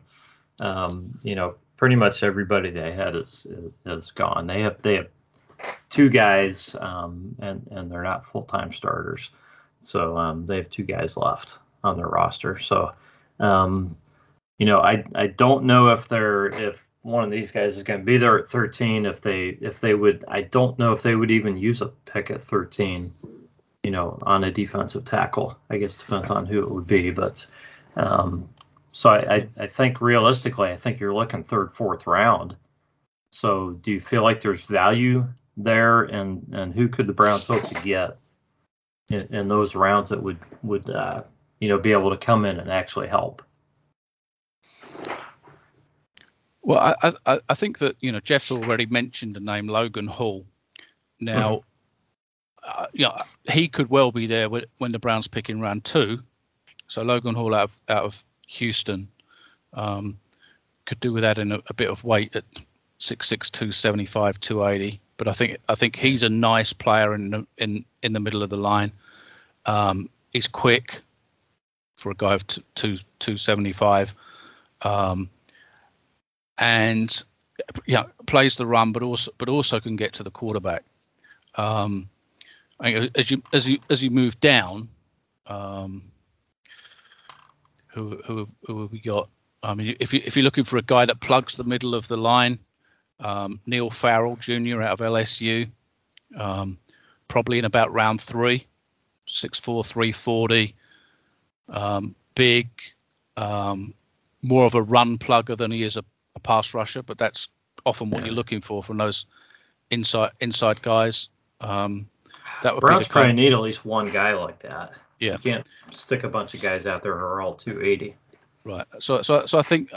Pretty much everybody they had is gone. They have 2 guys, and they're not full-time starters. So they have 2 guys left on their roster. So I don't know if one of these guys is going to be there at 13. I don't know if they would even use a pick at 13, on a defensive tackle. I guess depends on who it would be, but so I think realistically, I think you're looking 3rd, 4th round. So do you feel like there's value there, and who could the Browns hope to get in those rounds that would be able to come in and actually help? Well, I think that, Jeff's already mentioned the name Logan Hall. Now, he could well be there when the Browns pick in round 2. So Logan Hall out of Houston could do without a bit of weight at 6'6", 275, 280. But I think he's a nice player in the middle of the line. He's quick for a guy of 275. And plays the run, but also can get to the quarterback. As you move down, who have we got? I mean, if you're looking for a guy that plugs the middle of the line, Neil Farrell Jr. out of LSU, probably in about round 3, 6'4", 340, big, more of a run plugger than he is a pass rusher, but that's often what you're looking for from those inside guys. That would Browns be probably need at least one guy like that. Yeah, you can't stick a bunch of guys out there who are all 280. Right. So I think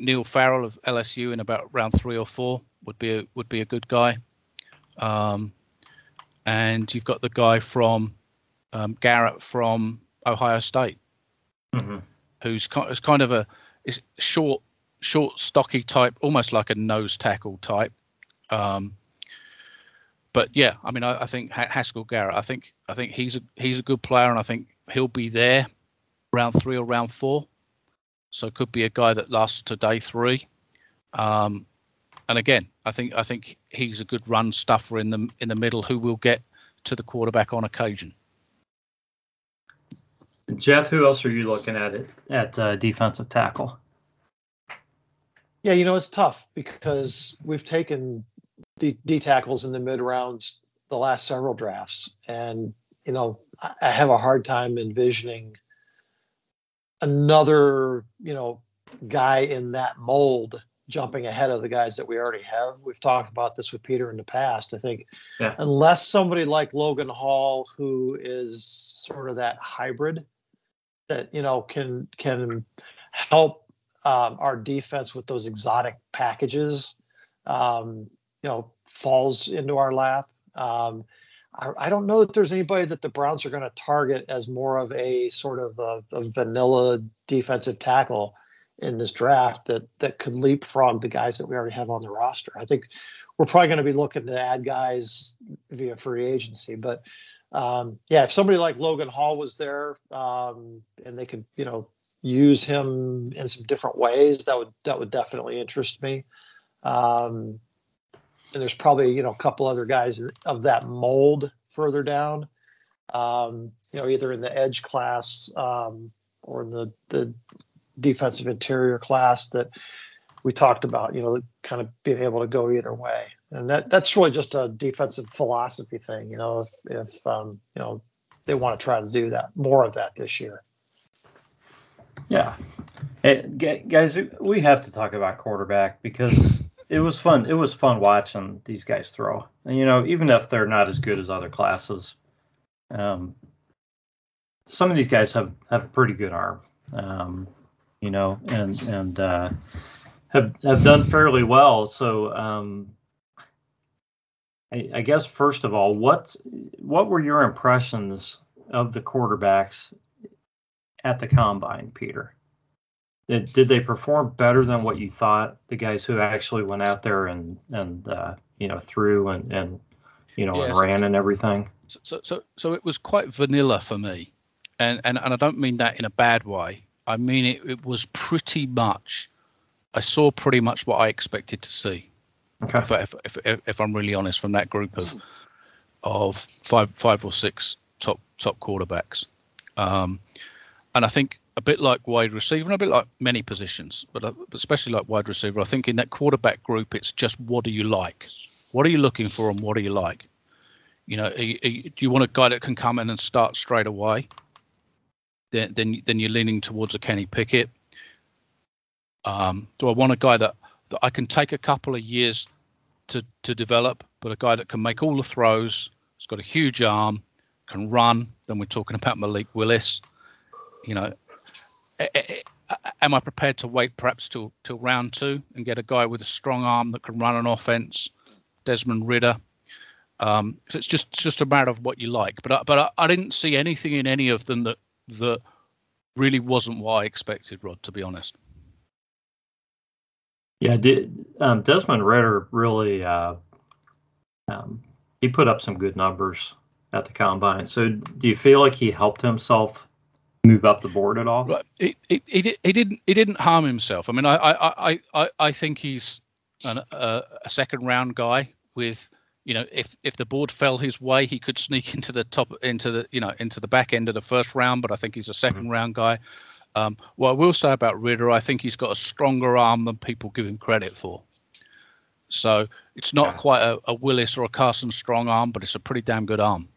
Neil Farrell of LSU in about round 3 or 4 would be a good guy. And you've got the guy from Garrett from Ohio State, mm-hmm. who's kind of is short. Short, stocky type, almost like a nose tackle type, But yeah, I mean, I think Haskell Garrett, I think he's a good player, and I think he'll be there round 3 or round 4. So could be a guy that lasts to day 3. And again, I think he's a good run stuffer in the middle who will get to the quarterback on occasion. Jeff, who else are you looking at defensive tackle? Yeah, you know, it's tough because we've taken D tackles in the mid rounds the last several drafts, and you know, I have a hard time envisioning another, you know, guy in that mold jumping ahead of the guys that we already have. We've talked about this with Peter in the past. I think unless somebody like Logan Hall, who is sort of that hybrid that, you know, can help our defense with those exotic packages, you know, falls into our lap. I don't know that there's anybody that the Browns are going to target as more of a sort of a vanilla defensive tackle in this draft that could leapfrog the guys that we already have on the roster. I think we're probably going to be looking to add guys via free agency, but if somebody like Logan Hall was there and they could, you know, use him in some different ways, that would definitely interest me. And there's probably, you know, a couple other guys of that mold further down, you know, either in the edge class or in the defensive interior class that we talked about, you know, kind of being able to go either way. And that's really just a defensive philosophy thing, you know, if you know, they want to try to do that, more of that this year. Yeah. Hey, guys, we have to talk about quarterback because it was fun. It was fun watching these guys throw. And, you know, even if they're not as good as other classes, some of these guys have a pretty good arm. You know, and have done fairly well. So I guess, first of all, what were your impressions of the quarterbacks at the Combine, Peter? Did they perform better than what you thought? The guys who actually went out there and you know, threw and you know, and ran and everything. So it was quite vanilla for me, and I don't mean that in a bad way. I mean, it was pretty much, I saw pretty much what I expected to see. Okay. If I'm really honest, from that group of five or six top quarterbacks, and I think a bit like wide receiver, and a bit like many positions, but especially like wide receiver, I think in that quarterback group, it's just, what do you like? What are you looking for, and what do you like? You know, do you want a guy that can come in and start straight away? Then you're leaning towards a Kenny Pickett. Do I want a guy that I can take a couple of years to develop, but a guy that can make all the throws, has got a huge arm, can run? Then we're talking about Malik Willis. You know, am I prepared to wait perhaps till round 2 and get a guy with a strong arm that can run an offense, Desmond Ridder? So it's just a matter of what you like. But I didn't see anything in any of them that really wasn't what I expected, Rod, to be honest. Yeah, Desmond Ridder really he put up some good numbers at the Combine. So do you feel like he helped himself move up the board at all? Right. He didn't harm himself. I mean, I think he's a second round guy with, you know, if the board fell his way, he could sneak into the top, into the back end of the first round. But I think he's a second round guy. What I will say about Ridder, I think he's got a stronger arm than people give him credit for. So it's not quite a Willis or a Carson strong arm, but it's a pretty damn good arm.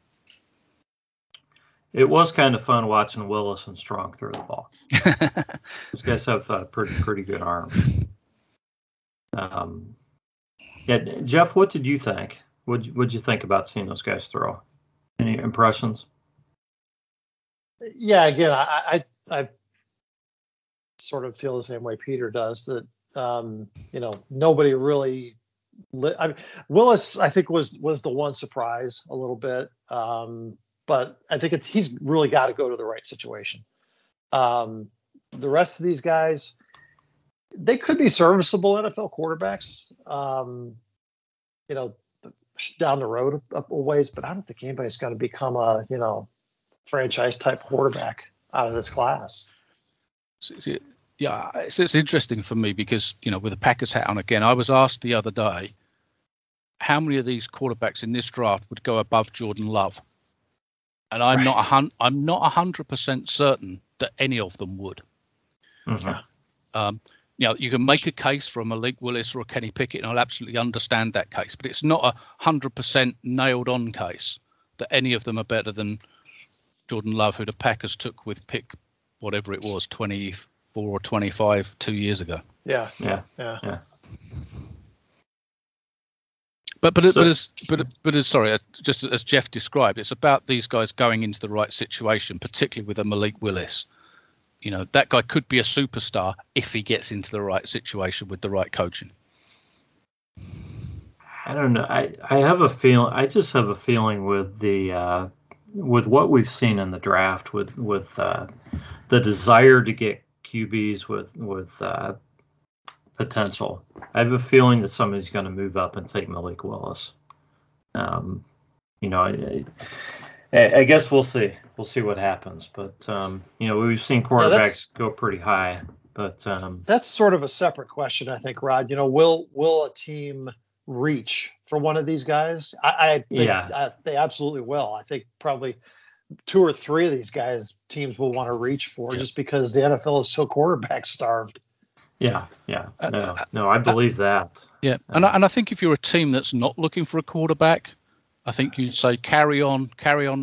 It was kind of fun watching Willis and Strong throw the ball. Those guys have pretty good arms. Yeah, Jeff, what did you think? What'd you think about seeing those guys throw? Any impressions? Yeah, again, I sort of feel the same way Peter does, that you know, nobody really. I mean, Willis, I think, was the one surprise a little bit, but I think he's really got to go to the right situation. The rest of these guys, they could be serviceable NFL quarterbacks. You know, down the road a ways, but I don't think anybody's going to become a, you know, franchise type quarterback out of this class. Yeah, it's interesting for me because, you know, with a Packers hat on again, I was asked the other day, how many of these quarterbacks in this draft would go above Jordan Love? And I'm not 100% certain that any of them would. Mm-hmm. You know, you can make a case for a Malik Willis or a Kenny Pickett, and I'll absolutely understand that case. But it's not 100% nailed-on case that any of them are better than Jordan Love, who the Packers took with pick, whatever it was, 24 or 25, 2 years ago. Yeah. But as Jeff described, it's about these guys going into the right situation, particularly with a Malik Willis. You know, that guy could be a superstar if he gets into the right situation with the right coaching. I don't know. I just have a feeling with what we've seen in the draft with the desire to get QBs with potential. I have a feeling that somebody's going to move up and take Malik Willis. You know, I guess we'll see. We'll see what happens. But, you know, we've seen quarterbacks go pretty high. But that's sort of a separate question, I think, Rod. You know, will a team reach for one of these guys? They absolutely will. I think probably two or three of these guys teams will want to reach for just because the NFL is so quarterback starved. Yeah. No, I believe that. Yeah, and I think if you're a team that's not looking for a quarterback, I think you'd say carry on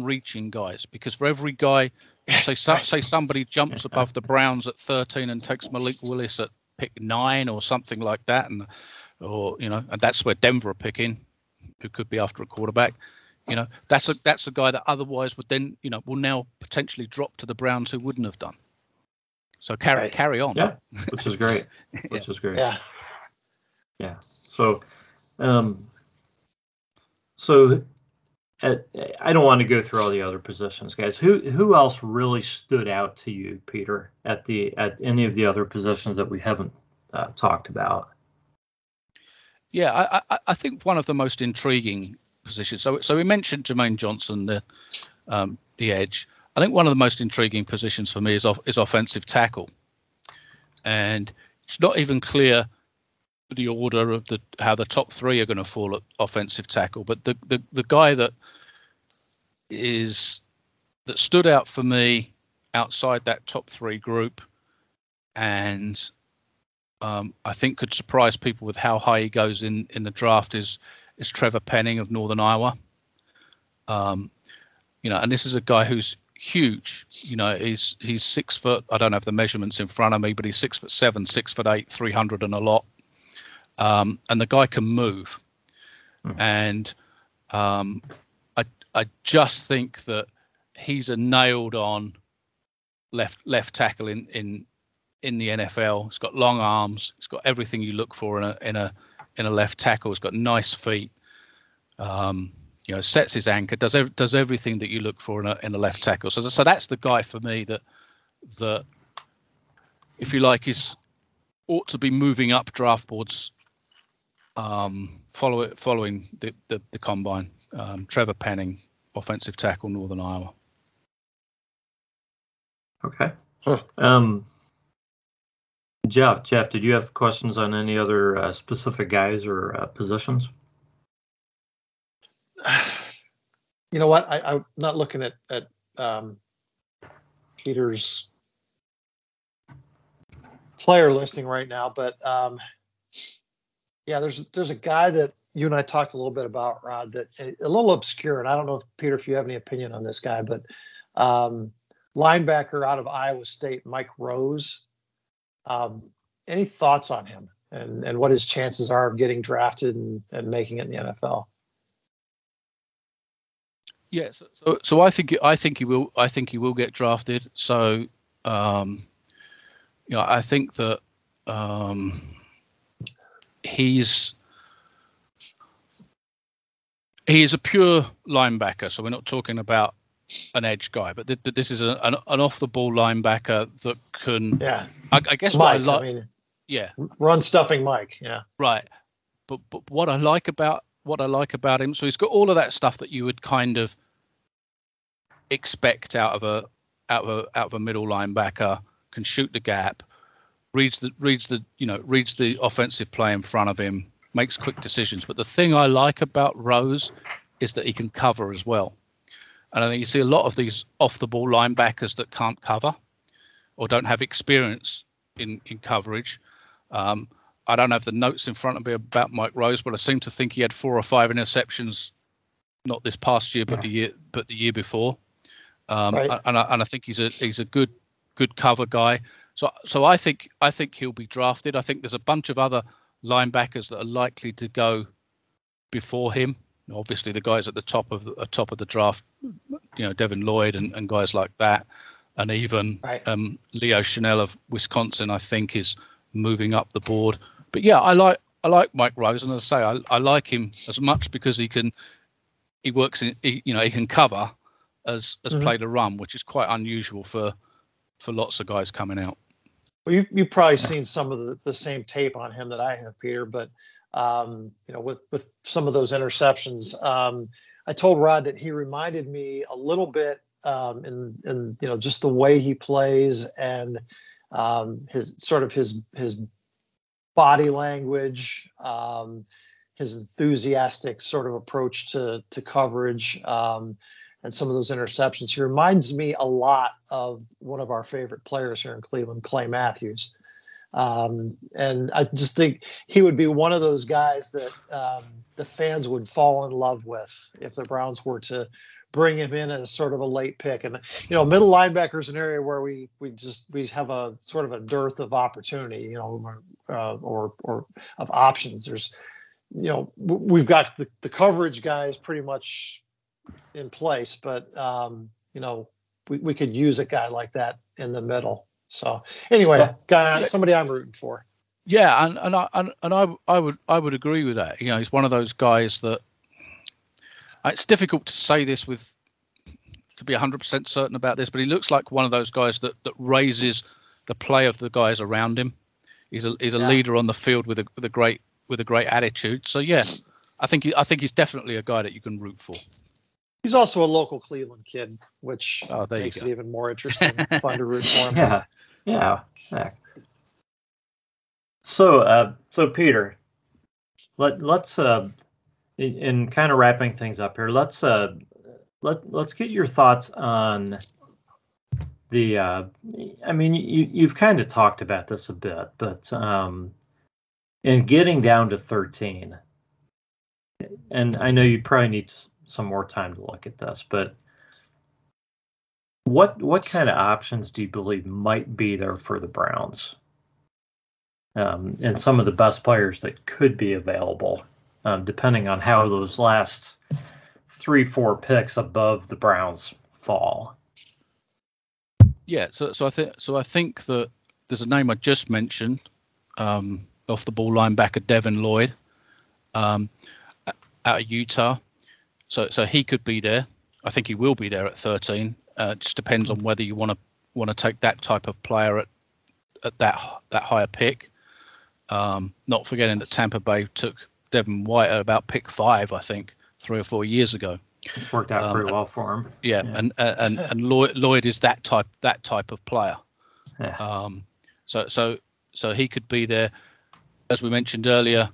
reaching guys, because for every guy, say somebody jumps above the Browns at 13 and takes Malik Willis at pick 9 or something like that, and that's where Denver are picking, who could be after a quarterback. You know, that's a guy that otherwise would then, you know, will now potentially drop to the Browns who wouldn't have done. So carry on. Yeah, which is great. Yeah. So. So I don't want to go through all the other positions, guys. Who else really stood out to you, Peter, at any of the other positions that we haven't talked about? Yeah, I think one of the most intriguing positions. So we mentioned Jermaine Johnson, the edge. I think one of the most intriguing positions for me is offensive tackle, and it's not even clear the order of how the top three are going to fall at offensive tackle, but the guy that stood out for me outside that top three group, and I think could surprise people with how high he goes in the draft is Trevor Penning of Northern Iowa. You know, and this is a guy who's huge. You know, he's 6 foot. I don't have the measurements in front of me, but he's 6'7", 6'8", 300 and a lot. And the guy can move. And I just think that he's a nailed-on left tackle in the NFL. He's got long arms. He's got everything you look for in a left tackle. He's got nice feet. You know, sets his anchor. Does everything that you look for in a left tackle. So that's the guy for me that if you like is ought to be moving up draft boards. Following the combine, Trevor Penning, offensive tackle, Northern Iowa. Okay. Huh. Jeff, did you have questions on any other specific guys or positions? You know what? I'm not looking at Peter's player listing right now, but. There's a guy that you and I talked a little bit about, Rod, that a little obscure, and I don't know, if Peter, if you have any opinion on this guy, but linebacker out of Iowa State, Mike Rose. Any thoughts on him and what his chances are of getting drafted and making it in the NFL? Yes, yeah, so I think he will get drafted. So, you know, I think that. He is a pure linebacker, so we're not talking about an edge guy, but this is an off the ball linebacker that can. Yeah, I guess Mike, what I like. I mean, yeah, run stuffing Mike. Yeah, right. But what I like about what I like about him. So he's got all of that stuff that you would kind of expect out of a middle linebacker. Can shoot the gap, reads the offensive play in front of him, makes quick decisions. But the thing I like about Rose is that he can cover as well. And I think you see a lot of these off-the-ball linebackers that can't cover or don't have experience in coverage. I don't have the notes in front of me about Mike Rose, but I seem to think he had 4 or 5 interceptions, not this past year, but the year before. Right. And I think he's a good cover guy. So I think he'll be drafted. I think there's a bunch of other linebackers that are likely to go before him. Obviously, the guys at the top of the draft, Devin Lloyd and guys like that, and even Leo Chenel of Wisconsin, I think, is moving up the board. But yeah, I like Mike Rose, and as I say, I like him as much because he can cover as play the run, which is quite unusual for lots of guys coming out. Well, you've probably seen some of the same tape on him that I have, Peter, but. With some of those interceptions, I told Rod that he reminded me a little bit in just the way he plays and his body language, his enthusiastic sort of approach to coverage, and some of those interceptions. He reminds me a lot of one of our favorite players here in Cleveland, Clay Matthews. And I just think he would be one of those guys that the fans would fall in love with if the Browns were to bring him in as sort of a late pick. And, middle linebacker is an area where we have a sort of a dearth of opportunity, or of options. There's, we've got the coverage guys pretty much in place, but, we could use a guy like that in the middle. So anyway, somebody I'm rooting for. Yeah, and I would agree with that. He's one of those guys that it's difficult to say this to be 100% certain about this, but he looks like one of those guys that raises the play of the guys around him. He's a leader on the field with a great attitude. So yeah, I think he's definitely a guy that you can root for. He's also a local Cleveland kid, which makes it even more interesting and fun to root for him. Yeah. So Peter, let's in kind of wrapping things up here. Let's get your thoughts on the. You've kind of talked about this a bit, but in getting down to 13, and I know you probably need some more time to look at this, but what kind of options do you believe might be there for the Browns and some of the best players that could be available, depending on how those last 3-4 picks above the Browns fall? Yeah, so I think that there's a name I just mentioned, off the ball linebacker Devin Lloyd, out of Utah. So he could be there. I think he will be there at 13. It just depends on whether you want to take that type of player at that higher pick. Not forgetting that Tampa Bay took Devin White at about pick 5, I think, 3 or 4 years ago. It's worked out pretty well for him. Yeah. And Lloyd is that type of player. Yeah. So he could be there. As we mentioned earlier,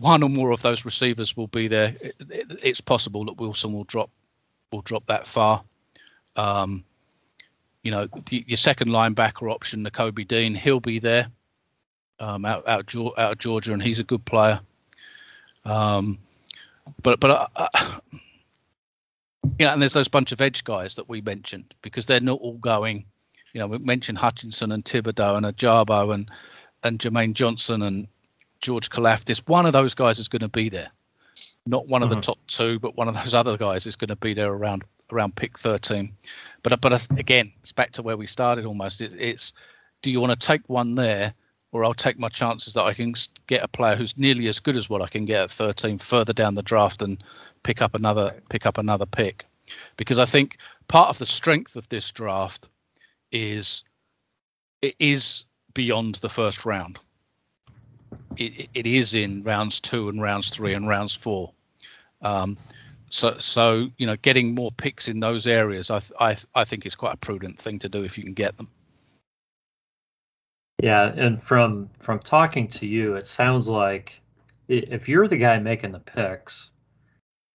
one or more of those receivers will be there. It's possible that Wilson will drop that far. Your second linebacker option, Nakobe Dean, he'll be there out of Georgia, and he's a good player. But and there's those bunch of edge guys that we mentioned because they're not all going. We mentioned Hutchinson and Thibodeau and Ojabo and Jermaine Johnson and George Karlaftis. One of those guys is going to be there, not one of the top 2, but one of those other guys is going to be there around pick 13. But again, it's back to where we started almost. It's do you want to take one there, or I'll take my chances that I can get a player who's nearly as good as what I can get at 13 further down the draft and pick up another pick, because I think part of the strength of this draft is it is beyond the first round. it is in rounds 2 and rounds 3 and rounds 4. So you know, getting more picks in those areas, I think is quite a prudent thing to do if you can get them. Yeah, and from talking to you, it sounds like if you're the guy making the picks,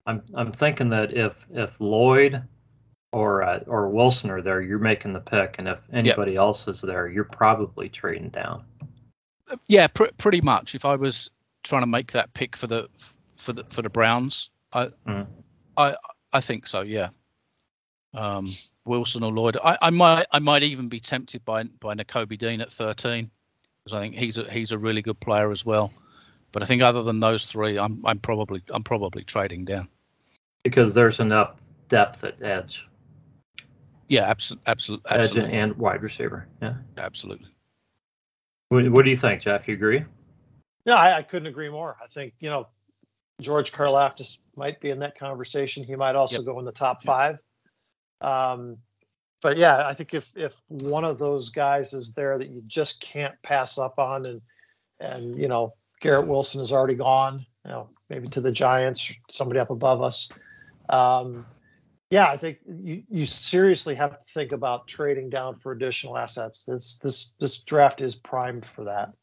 I'm thinking that if Lloyd or Wilson are there, you're making the pick, and if anybody else is there, you're probably trading down. Yeah, pretty much. If I was trying to make that pick for the Browns, I think so. Yeah. Wilson or Lloyd. I might even be tempted by Nakobe Dean at 13, because I think he's a really good player as well. But I think other than those three, I'm probably trading down, because there's enough depth at edge. Yeah, absolutely. Edge and wide receiver. Yeah, absolutely. What do you think, Jeff? You agree? No, I couldn't agree more. I think, you know, George Karlaftis might be in that conversation. He might also go in the top 5. But yeah, I think if one of those guys is there that you just can't pass up on, and you know, Garrett Wilson is already gone, you know, maybe to the Giants, somebody up above us. Yeah, I think you seriously have to think about trading down for additional assets. This draft is primed for that.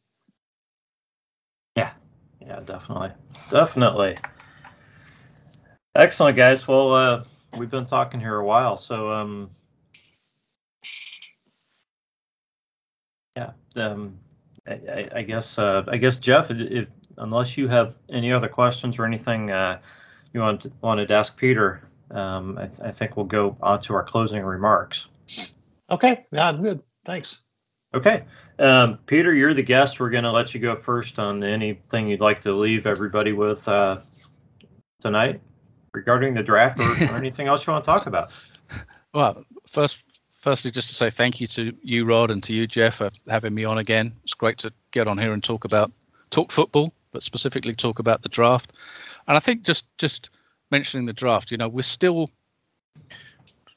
Yeah, definitely. Excellent, guys. Well, we've been talking here a while, so I guess Jeff, if unless you have any other questions or anything you wanted to ask Peter, I think we'll go on to our closing remarks. Okay, yeah, I'm good. Thanks. Okay, Peter, you're the guest. We're going to let you go first on anything you'd like to leave everybody with tonight regarding the draft or anything else you want to talk about. Well, firstly, just to say thank you to you, Rod, and to you, Jeff, for having me on again. It's great to get on here and talk football, but specifically talk about the draft. And I think just mentioning the draft, you know, we're still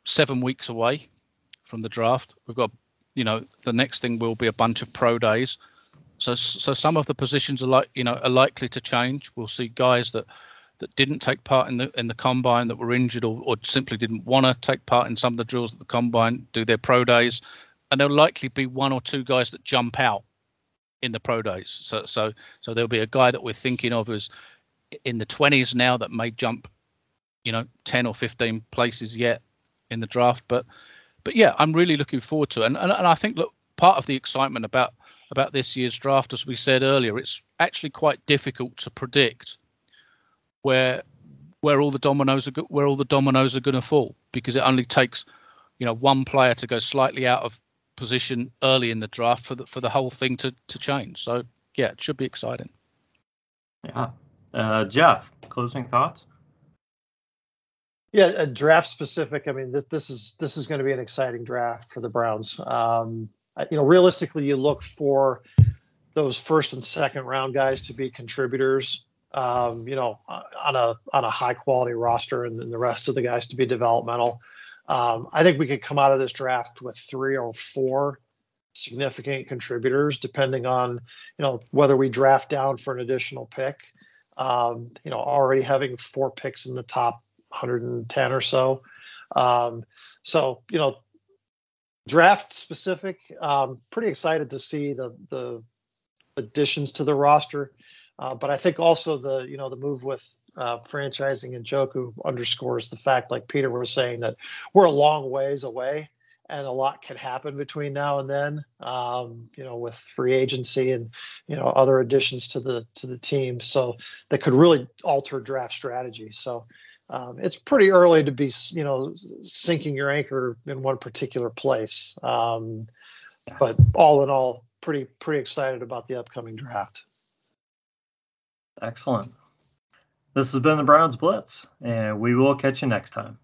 7 weeks away from the draft. We've got, you know, the next thing will be a bunch of pro days. So some of the positions are likely to change. We'll see guys that didn't take part in the combine, that were injured or simply didn't want to take part in some of the drills at the combine, do their pro days, and there'll likely be one or two guys that jump out in the pro days. So there'll be a guy that we're thinking of as in the 20s now that may jump, you know, 10 or 15 places yet in the draft. But yeah, I'm really looking forward to it. And I think, look, part of the excitement about this year's draft, as we said earlier, it's actually quite difficult to predict where all the dominoes are going to fall, because it only takes, you know, one player to go slightly out of position early in the draft for the whole thing to change. So yeah, it should be exciting. Yeah, Jeff, closing thoughts. Yeah, draft specific. I mean, this is going to be an exciting draft for the Browns. You know, realistically, you look for those first and second round guys to be contributors, you know, on a high quality roster, and then the rest of the guys to be developmental. I think we could come out of this draft with 3 or 4 significant contributors, depending on, you know, whether we draft down for an additional pick. You know, already having 4 picks in the top 110 or so. So, you know, draft specific, pretty excited to see the additions to the roster. But I think also the move with franchising Njoku underscores the fact, like Peter was saying, that we're a long ways away and a lot can happen between now and then, you know, with free agency and, you know, other additions to the team. So that could really alter draft strategy. So it's pretty early to be, you know, sinking your anchor in one particular place. But all in all, pretty excited about the upcoming draft. Excellent. This has been the Browns Blitz, and we will catch you next time.